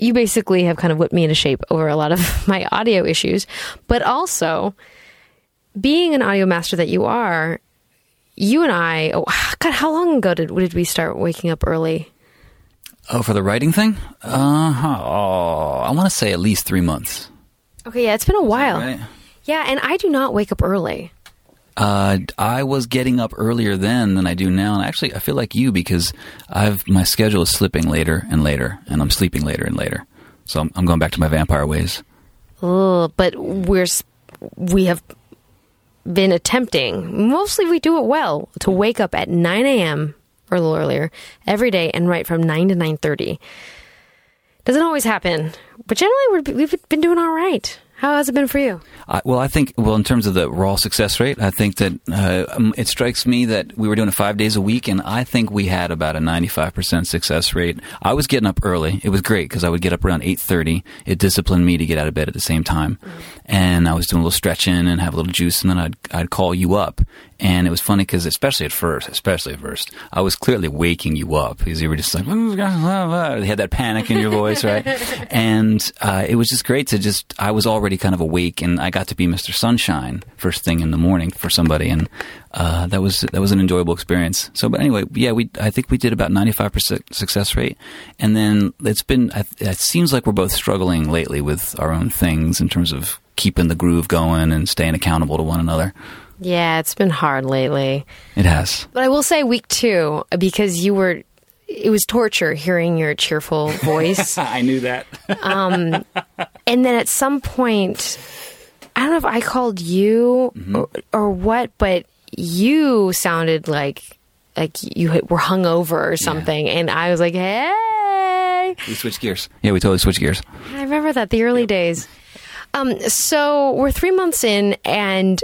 you basically have kind of whipped me into shape over a lot of my audio issues, but also being an audio master that you are, you and I, oh God, how long ago did we start waking up early? Oh, for the writing thing? I want to say at least 3 months. Okay, yeah, it's been a while. Right? Yeah, and I do not wake up early. I was getting up earlier then than I do now. And actually, I feel like you because my schedule is slipping later and later, and I'm sleeping later and later. So I'm going back to my vampire ways. Oh, but we have been attempting, mostly we do it well, to wake up at 9 a.m. or a little earlier every day and write from 9 to 9:30. Doesn't always happen, but generally we've been doing all right. How has it been for you? I think in terms of the raw success rate, I think that it strikes me that we were doing it 5 days a week, and I think we had about a 95% success rate. I was getting up early. It was great because I would get up around 8:30. It disciplined me to get out of bed at the same time. Mm-hmm. And I was doing a little stretching and have a little juice, and then I'd call you up. And it was funny because especially at first, I was clearly waking you up because you were just like, you had that panic in your voice, right? And it was just great to I was already kind of awake, and I got to be Mr. Sunshine first thing in the morning for somebody, and that was an enjoyable experience. So, but anyway, yeah, I think we did about 95% success rate, and then it's been. It seems like we're both struggling lately with our own things in terms of keeping the groove going and staying accountable to one another. Yeah, it's been hard lately. It has. But I will say week 2, because it was torture hearing your cheerful voice. I knew that. And then at some point, I don't know if I called you mm-hmm. or what, but you sounded like you were hungover or something. Yeah. And I was like, hey. We switched gears. Yeah, we totally switched gears. I remember that, the early days. So we're 3 months in, and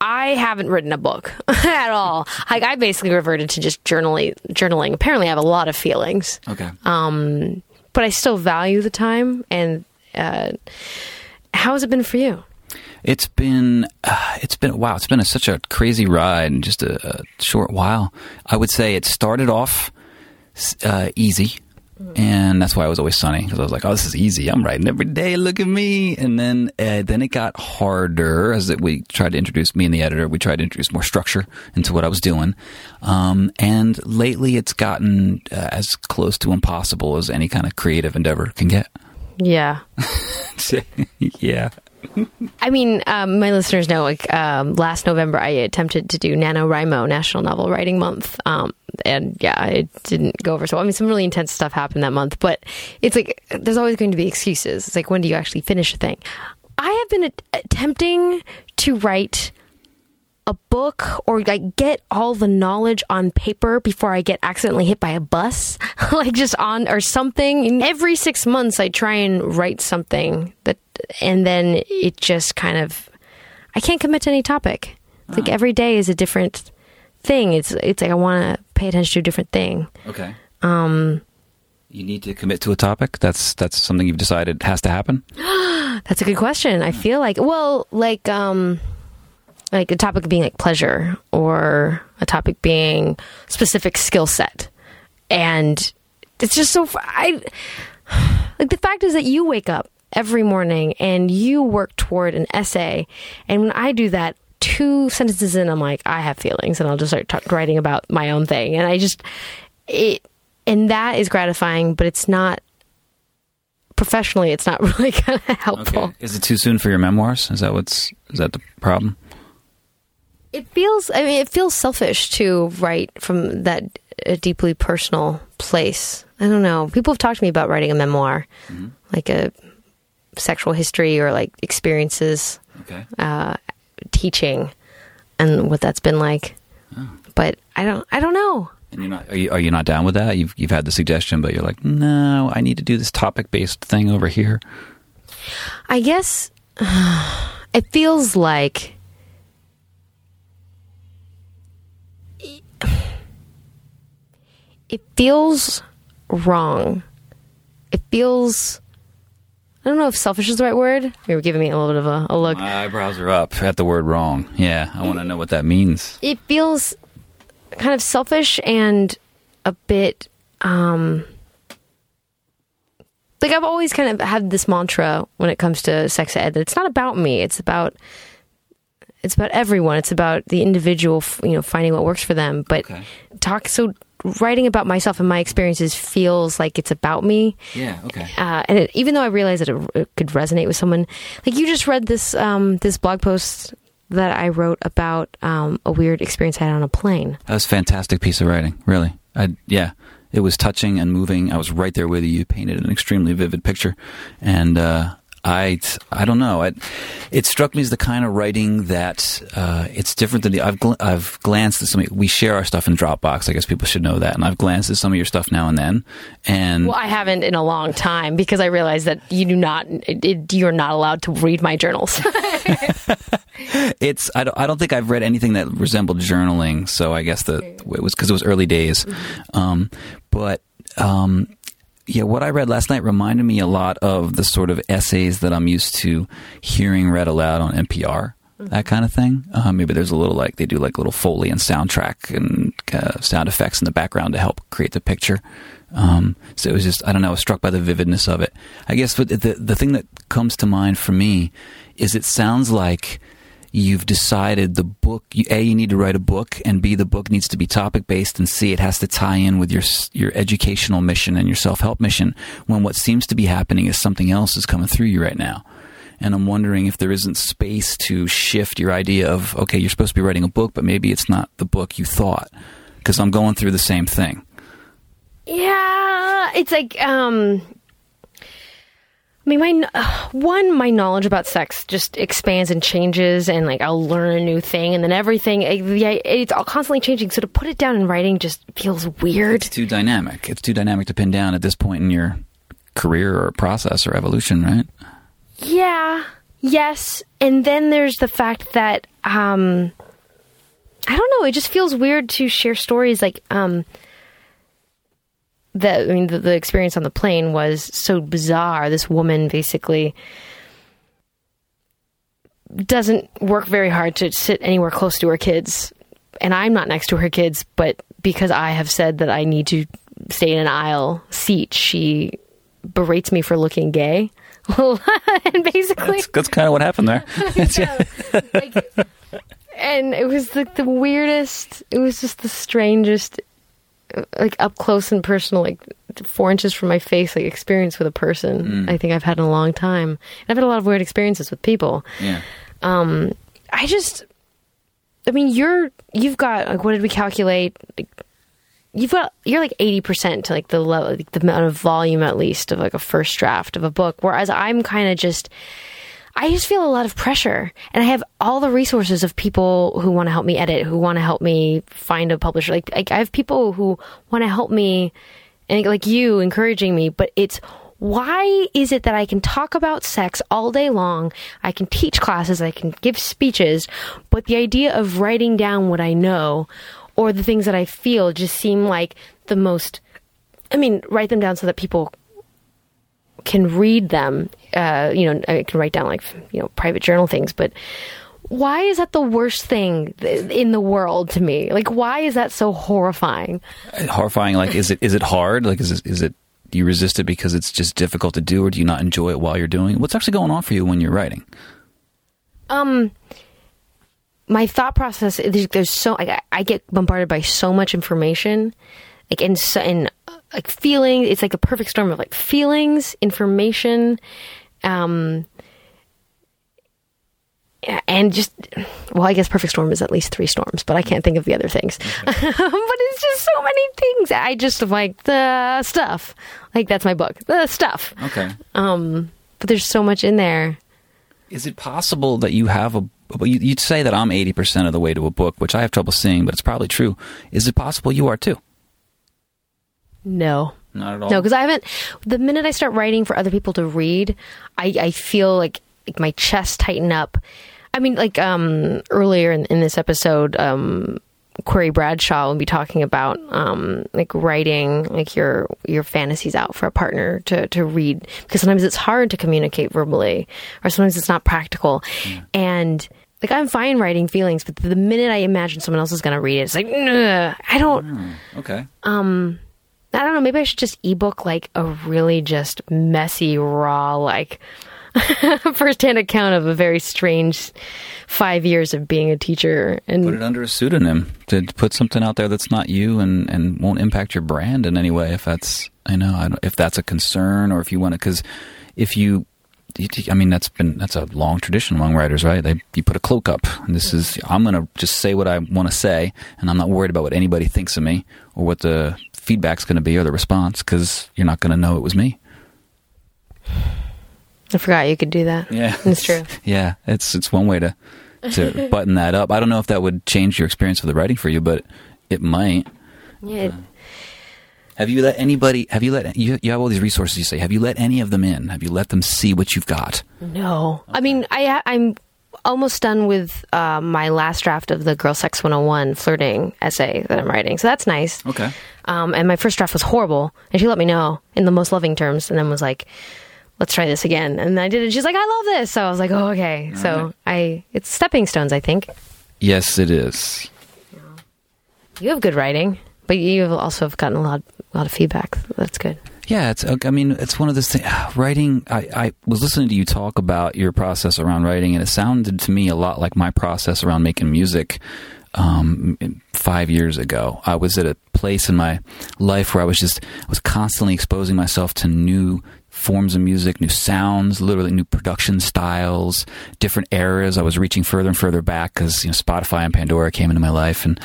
I haven't written a book at all. I basically reverted to just journaling. Apparently, I have a lot of feelings. Okay. But I still value the time. And how has it been for you? It's been such a crazy ride in just a short while. I would say it started off easy. And that's why I was always sunny, because I was like, oh, this is easy. I'm writing every day. Look at me. And then it got harder we tried to introduce more structure into what I was doing. And lately it's gotten as close to impossible as any kind of creative endeavor can get. Yeah. Yeah. I mean, my listeners know, last November, I attempted to do NaNoWriMo, National Novel Writing Month. And yeah, it didn't go over so well. I mean, some really intense stuff happened that month, but it's like, there's always going to be excuses. It's like, when do you actually finish a thing? I have been attempting to write a book or like get all the knowledge on paper before I get accidentally hit by a bus, like just on or something. And every 6 months I try and write something and then it just kind of, I can't commit to any topic. It's like every day is a different thing. It's like I want to pay attention to a different thing. Okay. You need to commit to a topic? That's something you've decided has to happen? That's a good question. I feel like, well, like, like a topic being like pleasure or a topic being specific skill set. And it's just so, like the fact is that you wake up every morning and you work toward an essay. And when I do that, 2 sentences in, I'm like, I have feelings, and I'll just start writing about my own thing. And I just, and that is gratifying, but it's not, professionally, it's not really kind of helpful. Okay. Is it too soon for your memoirs? Is that the problem? It feels, I mean, it feels selfish to write from that a deeply personal place. I don't know. People have talked to me about writing a memoir, mm-hmm. like a sexual history or like experiences, okay. Teaching, and what that's been like. Oh. But I don't know. And you're not, are you not down with that? You've had the suggestion, but you're like, no, I need to do this topic-based thing over here. I guess it feels like. It feels wrong. It feels, I don't know if selfish is the right word. You were giving me a little bit of a look. My eyebrows are up at the word wrong. Yeah, I want to know what that means. It feels kind of selfish and a bit, like I've always kind of had this mantra when it comes to sex ed, that it's not about me. It's about everyone. It's about the individual, finding what works for them. But okay. Writing about myself and my experiences feels like it's about me. Yeah, okay. And even though I realize that it could resonate with someone, like you just read this this blog post that I wrote about a weird experience I had on a plane. That was a fantastic piece of writing, really. It was touching and moving. I was right there with you. You painted an extremely vivid picture, and I don't know. It struck me as the kind of writing that it's different than I've glanced at some of. We share our stuff in Dropbox. I guess people should know that. And I've glanced at some of your stuff now and then. And well, I haven't in a long time because I realized that you do not. You're not allowed to read my journals. I don't think I've read anything that resembled journaling. So I guess it was because it was early days. Yeah, what I read last night reminded me a lot of the sort of essays that I'm used to hearing read aloud on NPR, that kind of thing. Maybe there's a little like they do like little Foley and soundtrack and sound effects in the background to help create the picture. So it was just, I don't know, I was struck by the vividness of it. I guess the thing that comes to mind for me is it sounds like you've decided the book, A, you need to write a book, and B, the book needs to be topic-based, and C, it has to tie in with your educational mission and your self-help mission, when what seems to be happening is something else is coming through you right now. And I'm wondering if there isn't space to shift your idea of, okay, you're supposed to be writing a book, but maybe it's not the book you thought, because I'm going through the same thing. Yeah, it's like, my knowledge about sex just expands and changes, and like I'll learn a new thing, and then everything, it's all constantly changing. So to put it down in writing just feels weird. It's too dynamic. It's too dynamic to pin down at this point in your career or process or evolution, right? Yeah. Yes. And then there's the fact that I don't know. It just feels weird to share stories like. The experience on the plane was so bizarre. This woman basically doesn't work very hard to sit anywhere close to her kids. And I'm not next to her kids, but because I have said that I need to stay in an aisle seat, she berates me for looking gay. And basically... That's kind of what happened there. Yeah. And it was like the weirdest... It was just the strangest... like up close and personal, like 4 inches from my face, like experience with a person. I think I've had in a long time, and I've had a lot of weird experiences with people. Yeah. You've got like, what did we calculate? Like, you're like 80% to like the level, like, the amount of volume at least of like a first draft of a book. Whereas I'm kind of I just feel a lot of pressure, and I have all the resources of people who want to help me edit, who want to help me find a publisher. Like I have people who want to help me, and like you encouraging me, but it's, why is it that I can talk about sex all day long? I can teach classes, I can give speeches, but the idea of writing down what I know or the things that I feel just seem like the most, write them down so that people can read them. I can write down private journal things, but Why is that the worst thing in the world to me? Like, why is that so horrifying? Horrifying, like, is it hard? Like, is it do you resist it because it's just difficult to do, or do you not enjoy it while you're doing it? What's actually going on for you when you're writing? My thought process, there's so, like, I get bombarded by so much information, like, and like feelings. It's like a perfect storm of like feelings, information, and just, well, I guess perfect storm is at least three storms, but I can't think of the other things. Okay. But it's just so many things. I just like the stuff. Like, that's my book, the stuff. Okay. But there's so much in there. Is it possible that you have a, you'd say that I'm 80% of the way to a book, which I have trouble seeing, but it's probably true. Is it possible you are too? No. Not at all? No, because I haven't, the minute I start writing for other people to read, I feel like my chest tighten up. I mean, like, earlier in this episode, Queerie Bradshaw will be talking about, like, writing, like, your fantasies out for a partner to read, because sometimes it's hard to communicate verbally, or sometimes it's not practical. Yeah. And, like, I'm fine writing feelings, but the minute I imagine someone else is going to read it, it's like, I don't... Okay. I don't know, maybe I should just ebook, like, a really just messy, raw, like... first-hand account of a very strange 5 years of being a teacher. And put it under a pseudonym. To put something out there that's not you and won't impact your brand in any way. If that's, if that's a concern, or if you want to, because if you, I mean, that's a long tradition among writers, right? You put a cloak up, and this is, I'm going to just say what I want to say, and I'm not worried about what anybody thinks of me, or what the feedback's going to be, or the response, because you're not going to know it was me. I forgot you could do that. Yeah. It's true. Yeah. It's one way to button that up. I don't know if that would change your experience of the writing for you, but it might. Yeah. You have all these resources, you say. Have you let any of them in? Have you let them see what you've got? No. Okay. I mean, I'm almost done with my last draft of the Girl Sex 101 flirting essay that I'm writing. So that's nice. Okay. And my first draft was horrible. And she let me know in the most loving terms, and then was like, let's try this again. And I did it. She's like, I love this. So I was like, oh, okay. All so right. It's stepping stones, I think. Yes, it is. You have good writing, but you also have gotten a lot of feedback. That's good. Yeah. It's one of those things. Writing, I was listening to you talk about your process around writing, and it sounded to me a lot like my process around making music. 5 years ago, I was at a place in my life where I was constantly exposing myself to new forms of music, new sounds, literally new production styles, different eras. I was reaching further and further back because Spotify and Pandora came into my life. And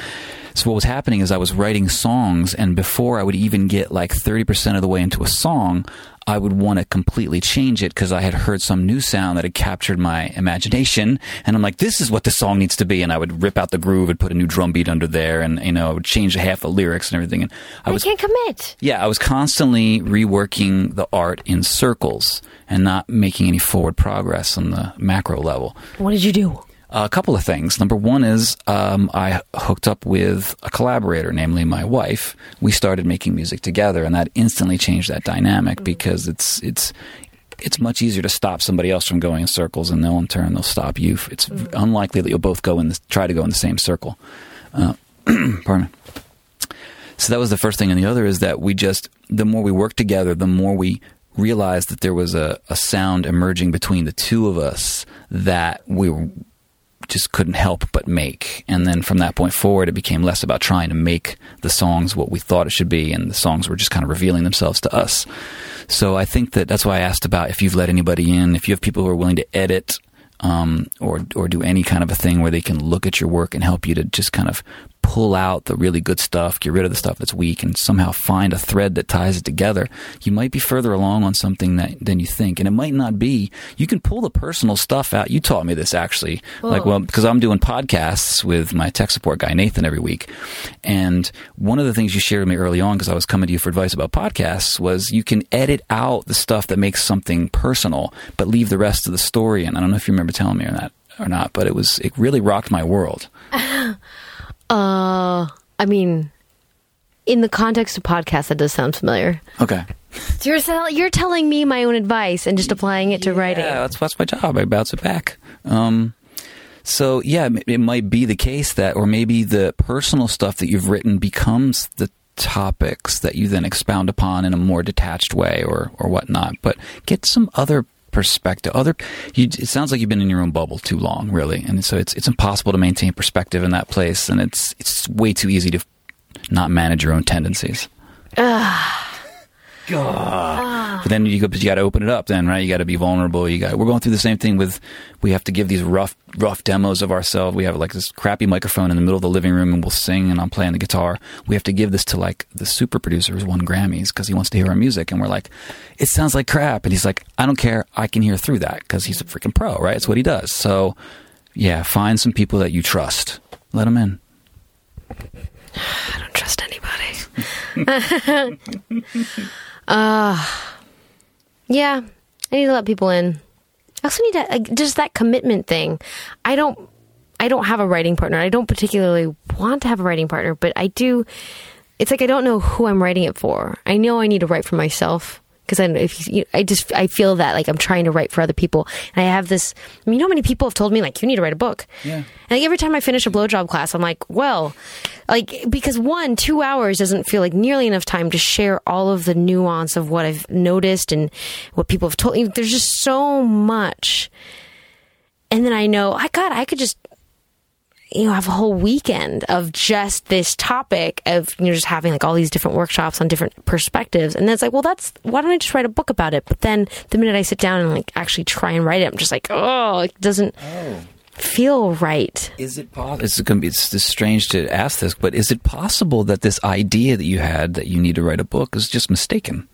so what was happening is I was writing songs, and before I would even get like 30% of the way into a song, I would want to completely change it because I had heard some new sound that had captured my imagination. And I'm like, this is what the song needs to be. And I would rip out the groove and put a new drum beat under there. And, I would change half the lyrics and everything. And I can't commit. Yeah, I was constantly reworking the art in circles and not making any forward progress on the macro level. What did you do? A couple of things. Number one is I hooked up with a collaborator, namely my wife. We started making music together, and that instantly changed that dynamic because it's much easier to stop somebody else from going in circles, and they'll in turn they'll stop you. It's unlikely that you'll both try to go in the same circle. Pardon me. So that was the first thing, and the other is that the more we worked together, the more we realized that there was a sound emerging between the two of us that we were just couldn't help but make. And then from that point forward, it became less about trying to make the songs what we thought it should be, and the songs were just kind of revealing themselves to us. So I think that's why I asked about if you've let anybody in, if you have people who are willing to edit or do any kind of a thing where they can look at your work and help you to just kind of pull out the really good stuff, get rid of the stuff that's weak, and somehow find a thread that ties it together. You might be further along on something than you think, and it might not be. You can pull the personal stuff out. You taught me this, actually. Whoa. Because I'm doing podcasts with my tech support guy, Nathan, every week. And one of the things you shared with me early on, because I was coming to you for advice about podcasts, was you can edit out the stuff that makes something personal, but leave the rest of the story in. I don't know if you remember telling me or not, but it really rocked my world. I mean, in the context of podcasts, that does sound familiar. Okay. So you're telling me my own advice and just applying it to writing. Yeah, that's my job. I bounce it back. So, yeah, it might be the case that, or maybe the personal stuff that you've written becomes the topics that you then expound upon in a more detached way or whatnot. But get some other perspective. It sounds like you've been in your own bubble too long, really. And so it's impossible to maintain perspective in that place. And it's way too easy to not manage your own tendencies. But then you got to open it up then, right? You got to be vulnerable. We're going through the same thing with, we have to give these rough demos of ourselves. We have like this crappy microphone in the middle of the living room and we'll sing and I'm playing the guitar. We have to give this to like the super producer who's won Grammys because he wants to hear our music. And we're like, it sounds like crap. And he's like, I don't care. I can hear through that because he's a freaking pro, right? It's what he does. So yeah, find some people that you trust. Let them in. I don't trust anybody. Yeah, I need to let people in. I also need to, just that commitment thing. I don't have a writing partner. I don't particularly want to have a writing partner, but I do. It's like I don't know who I'm writing it for. I know I need to write for myself because I feel that like I'm trying to write for other people. And I have this. I mean, you know how many people have told me like you need to write a book. Yeah. And like every time I finish a blowjob class, I'm like, well. Like, because 2 hours doesn't feel like nearly enough time to share all of the nuance of what I've noticed and what people have told me. There's just so much. And then I know, I could just, have a whole weekend of just this topic of, just having like all these different workshops on different perspectives. And then it's like, well, why don't I just write a book about it? But then the minute I sit down and like actually try and write it, I'm just like, it doesn't feel right. Is it possible? It's strange to ask this, but is it possible that this idea that you had that you need to write a book is just mistaken?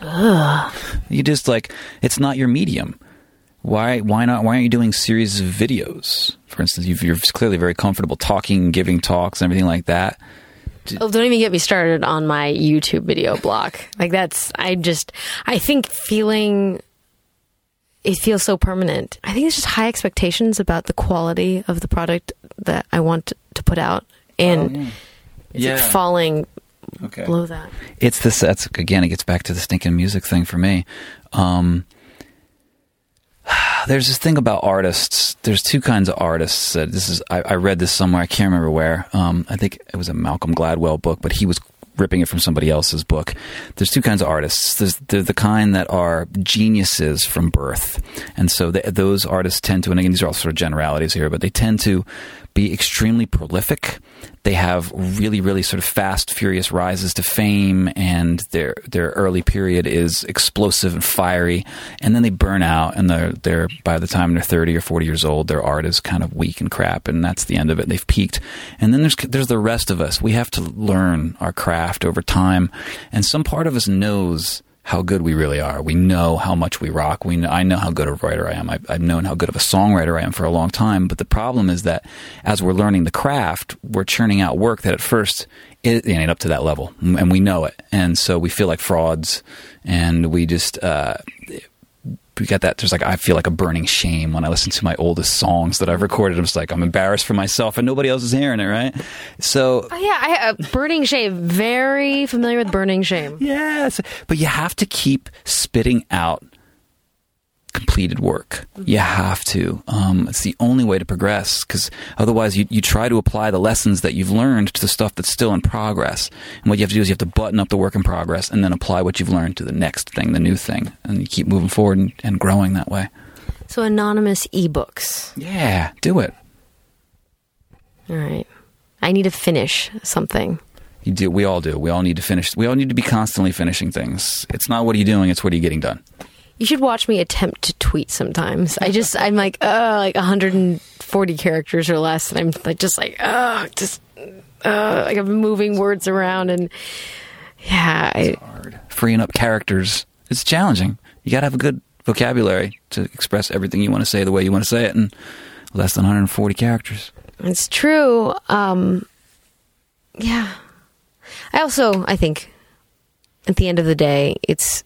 Ugh. You just like, it's not your medium. Why not? Why aren't you doing series of videos? For instance, you're clearly very comfortable talking, giving talks, and everything like that. Don't even get me started on my YouTube video block. Like I think feeling... It feels so permanent. I think it's just high expectations about the quality of the product that I want to put out. And it's like falling below that. Again, it gets back to the stinking music thing for me. There's this thing about artists. There's two kinds of artists. I read this somewhere. I can't remember where. I think it was a Malcolm Gladwell book, but he was ripping it from somebody else's book. There's two kinds of artists. There's the kind that are geniuses from birth. And so those artists tend to, and again, these are all sort of generalities here, but they tend to be extremely prolific. They have really, really sort of fast, furious rises to fame, and their early period is explosive and fiery. And then they burn out, and they're by the time they're 30 or 40 years old, their art is kind of weak and crap, and that's the end of it. They've peaked. And then there's the rest of us. We have to learn our craft over time, and some part of us knows how good we really are. We know how much we rock. I know how good a writer I am. I've known how good of a songwriter I am for a long time. But the problem is that as we're learning the craft, we're churning out work that at first it ain't up to that level. And we know it. And so we feel like frauds. And we just... we got that. There's like, I feel like a burning shame when I listen to my oldest songs that I've recorded. I'm just like, I'm embarrassed for myself and nobody else is hearing it, right? So, burning shame. Very familiar with burning shame. Yes. But you have to keep spitting out completed work. You have to. It's the only way to progress, because otherwise you try to apply the lessons that you've learned to the stuff that's still in progress. And what you have to do is you have to button up the work in progress and then apply what you've learned to the next thing, the new thing. And you keep moving forward and growing that way. So anonymous ebooks. Yeah, do it. All right. I need to finish something. You do. We all do. We all need to finish. We all need to be constantly finishing things. It's not what are you doing, it's what are you getting done. You should watch me attempt to tweet sometimes. I'm like, 140 characters or less. And I'm like, like I'm moving words around and it's hard. Freeing up characters. It's challenging. You got to have a good vocabulary to express everything you want to say the way you want to say it in less than 140 characters. It's true. I think at the end of the day, it's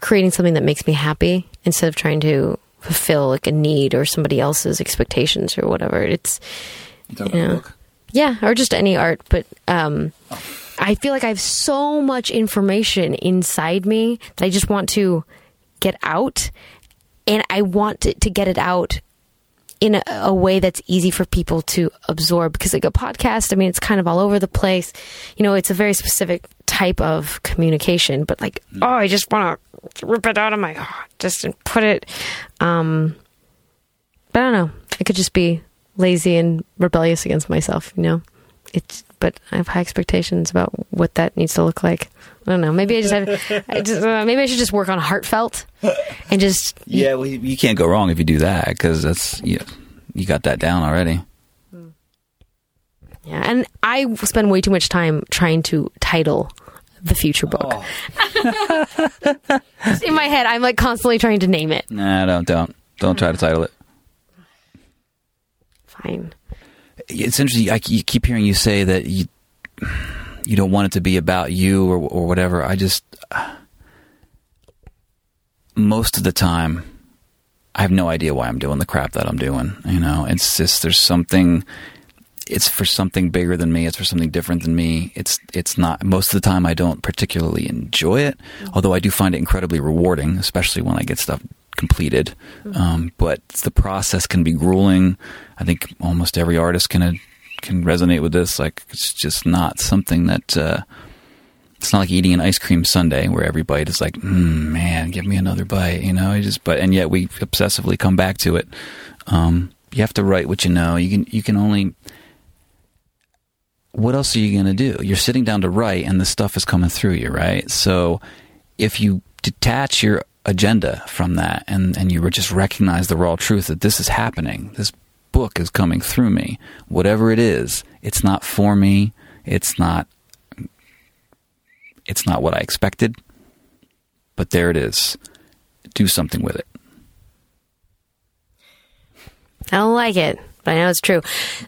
creating something that makes me happy instead of trying to fulfill like a need or somebody else's expectations or whatever. It's, or just any art. But I feel like I have so much information inside me that I just want to get out, and I want to get it out in a way that's easy for people to absorb. Because like a podcast, I mean, it's kind of all over the place. You know, it's a very specific type of communication. But like, oh, I just want to rip it out of my heart just and put it. But I don't know. I could just be lazy and rebellious against myself, you know? But I have high expectations about what that needs to look like. I don't know. Maybe I just have. Maybe I should just work on heartfelt and just. Yeah, well, you can't go wrong if you do that because that's you got that down already. Yeah, and I spend way too much time trying to title the future book. Oh. In my head, I'm like constantly trying to name it. Nah, don't try to title it. Fine. It's interesting. I keep hearing you say that you don't want it to be about you or whatever. I just most of the time I have no idea why I'm doing the crap that I'm doing. You know, it's just there's something. It's for something bigger than me. It's for something different than me. It's not most of the time I don't particularly enjoy it. Mm-hmm. Although I do find it incredibly rewarding, especially when I get stuff completed. But the process can be grueling. I think almost every artist can resonate with this. Like it's just not something that it's not like eating an ice cream sundae where every bite is like, man, give me another bite, you know. And yet we obsessively come back to it. You have to write what you know. You can only. What else are you going to do? You're sitting down to write, and the stuff is coming through you, right? So if you detach your agenda from that and you just recognize the raw truth that this is happening, this book is coming through me, whatever it is, it's not for me, it's not what I expected, but there it is. Do something with it. I don't like it, but I know it's true.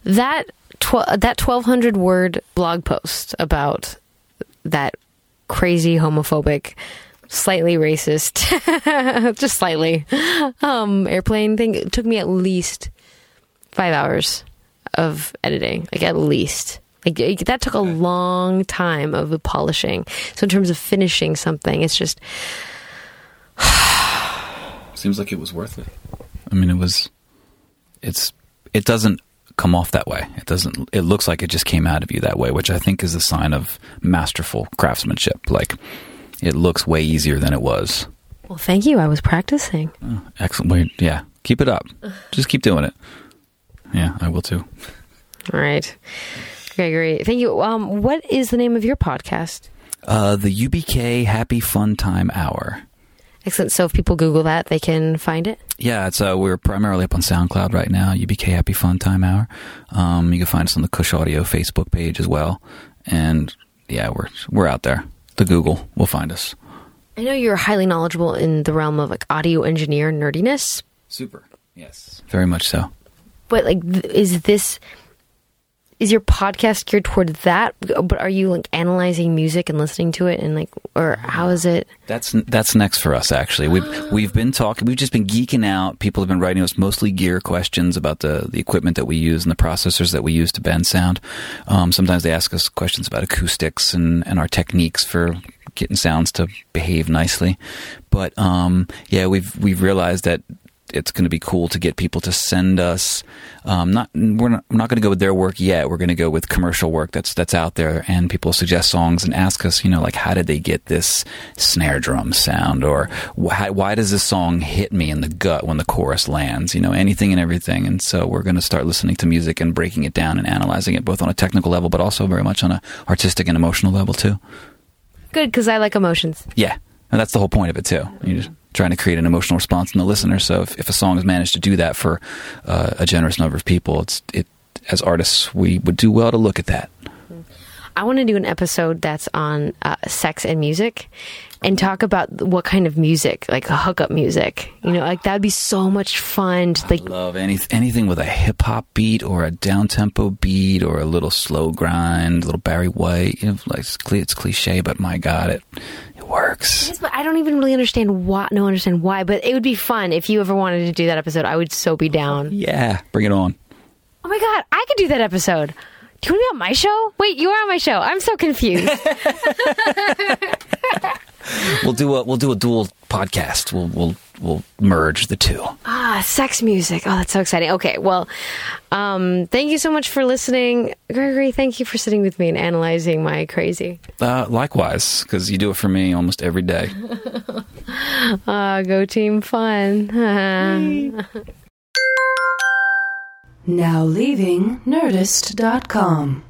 That 1,200 word blog post about that crazy homophobic, slightly racist, just slightly, airplane thing. It took me at least 5 hours of editing. Like at least. Like that took a long time of the polishing. So in terms of finishing something, it's just. Seems like it was worth it. I mean, it doesn't come off that way. It looks like it just came out of you that way, which I think is a sign of masterful craftsmanship. Like, it looks way easier than it was. Well, thank you. I was practicing. Oh, excellent. Wait, yeah. Keep it up. Just keep doing it. Yeah, I will too. All right. Gregory, thank you. What is the name of your podcast? The UBK Happy Fun Time Hour. Excellent. So if people Google that, they can find it? Yeah, we're primarily up on SoundCloud right now, UBK Happy Fun Time Hour. You can find us on the Kush Audio Facebook page as well. And yeah, we're out there. The Google will find us. I know you're highly knowledgeable in the realm of like audio engineer nerdiness. Super. Yes. Very much so. But like, is your podcast geared toward that? But are you like analyzing music and listening to it, and like, or how is it? That's next for us. Actually, we've been talking. We've just been geeking out. People have been writing us mostly gear questions about the equipment that we use and the processors that we use to bend sound. Sometimes they ask us questions about acoustics and our techniques for getting sounds to behave nicely. But we've realized that it's going to be cool to get people to send us. We're not going to go with their work yet. We're going to go with commercial work that's out there, and people suggest songs and ask us, you know, like, how did they get this snare drum sound, or why does this song hit me in the gut when the chorus lands? You know, anything and everything. And so we're going to start listening to music and breaking it down and analyzing it, both on a technical level, but also very much on a artistic and emotional level too. Good, because I like emotions. Yeah, and that's the whole point of it too. You just trying to create an emotional response in the listener. So if a song has managed to do that for a generous number of people, as artists, we would do well to look at that. I want to do an episode that's on sex and music and talk about what kind of music, like hookup music, you know, like that'd be so much fun. I love anything with a hip hop beat or a down tempo beat or a little slow grind, a little Barry White, you know, like it's cliche, but my God, it works. Yes, but I don't even really understand why, but it would be fun. If you ever wanted to do that episode, I would so be down. Yeah. Bring it on. Oh my God. I could do that episode. Do you want to be on my show? Wait, you are on my show. I'm so confused. We'll do a dual podcast. We'll we'll merge the two. Ah, sex music. Oh, that's so exciting. Okay, well, thank you so much for listening. Gregory, thank you for sitting with me and analyzing my crazy. Likewise, because you do it for me almost every day. Go team fun. Now leaving Nerdist.com.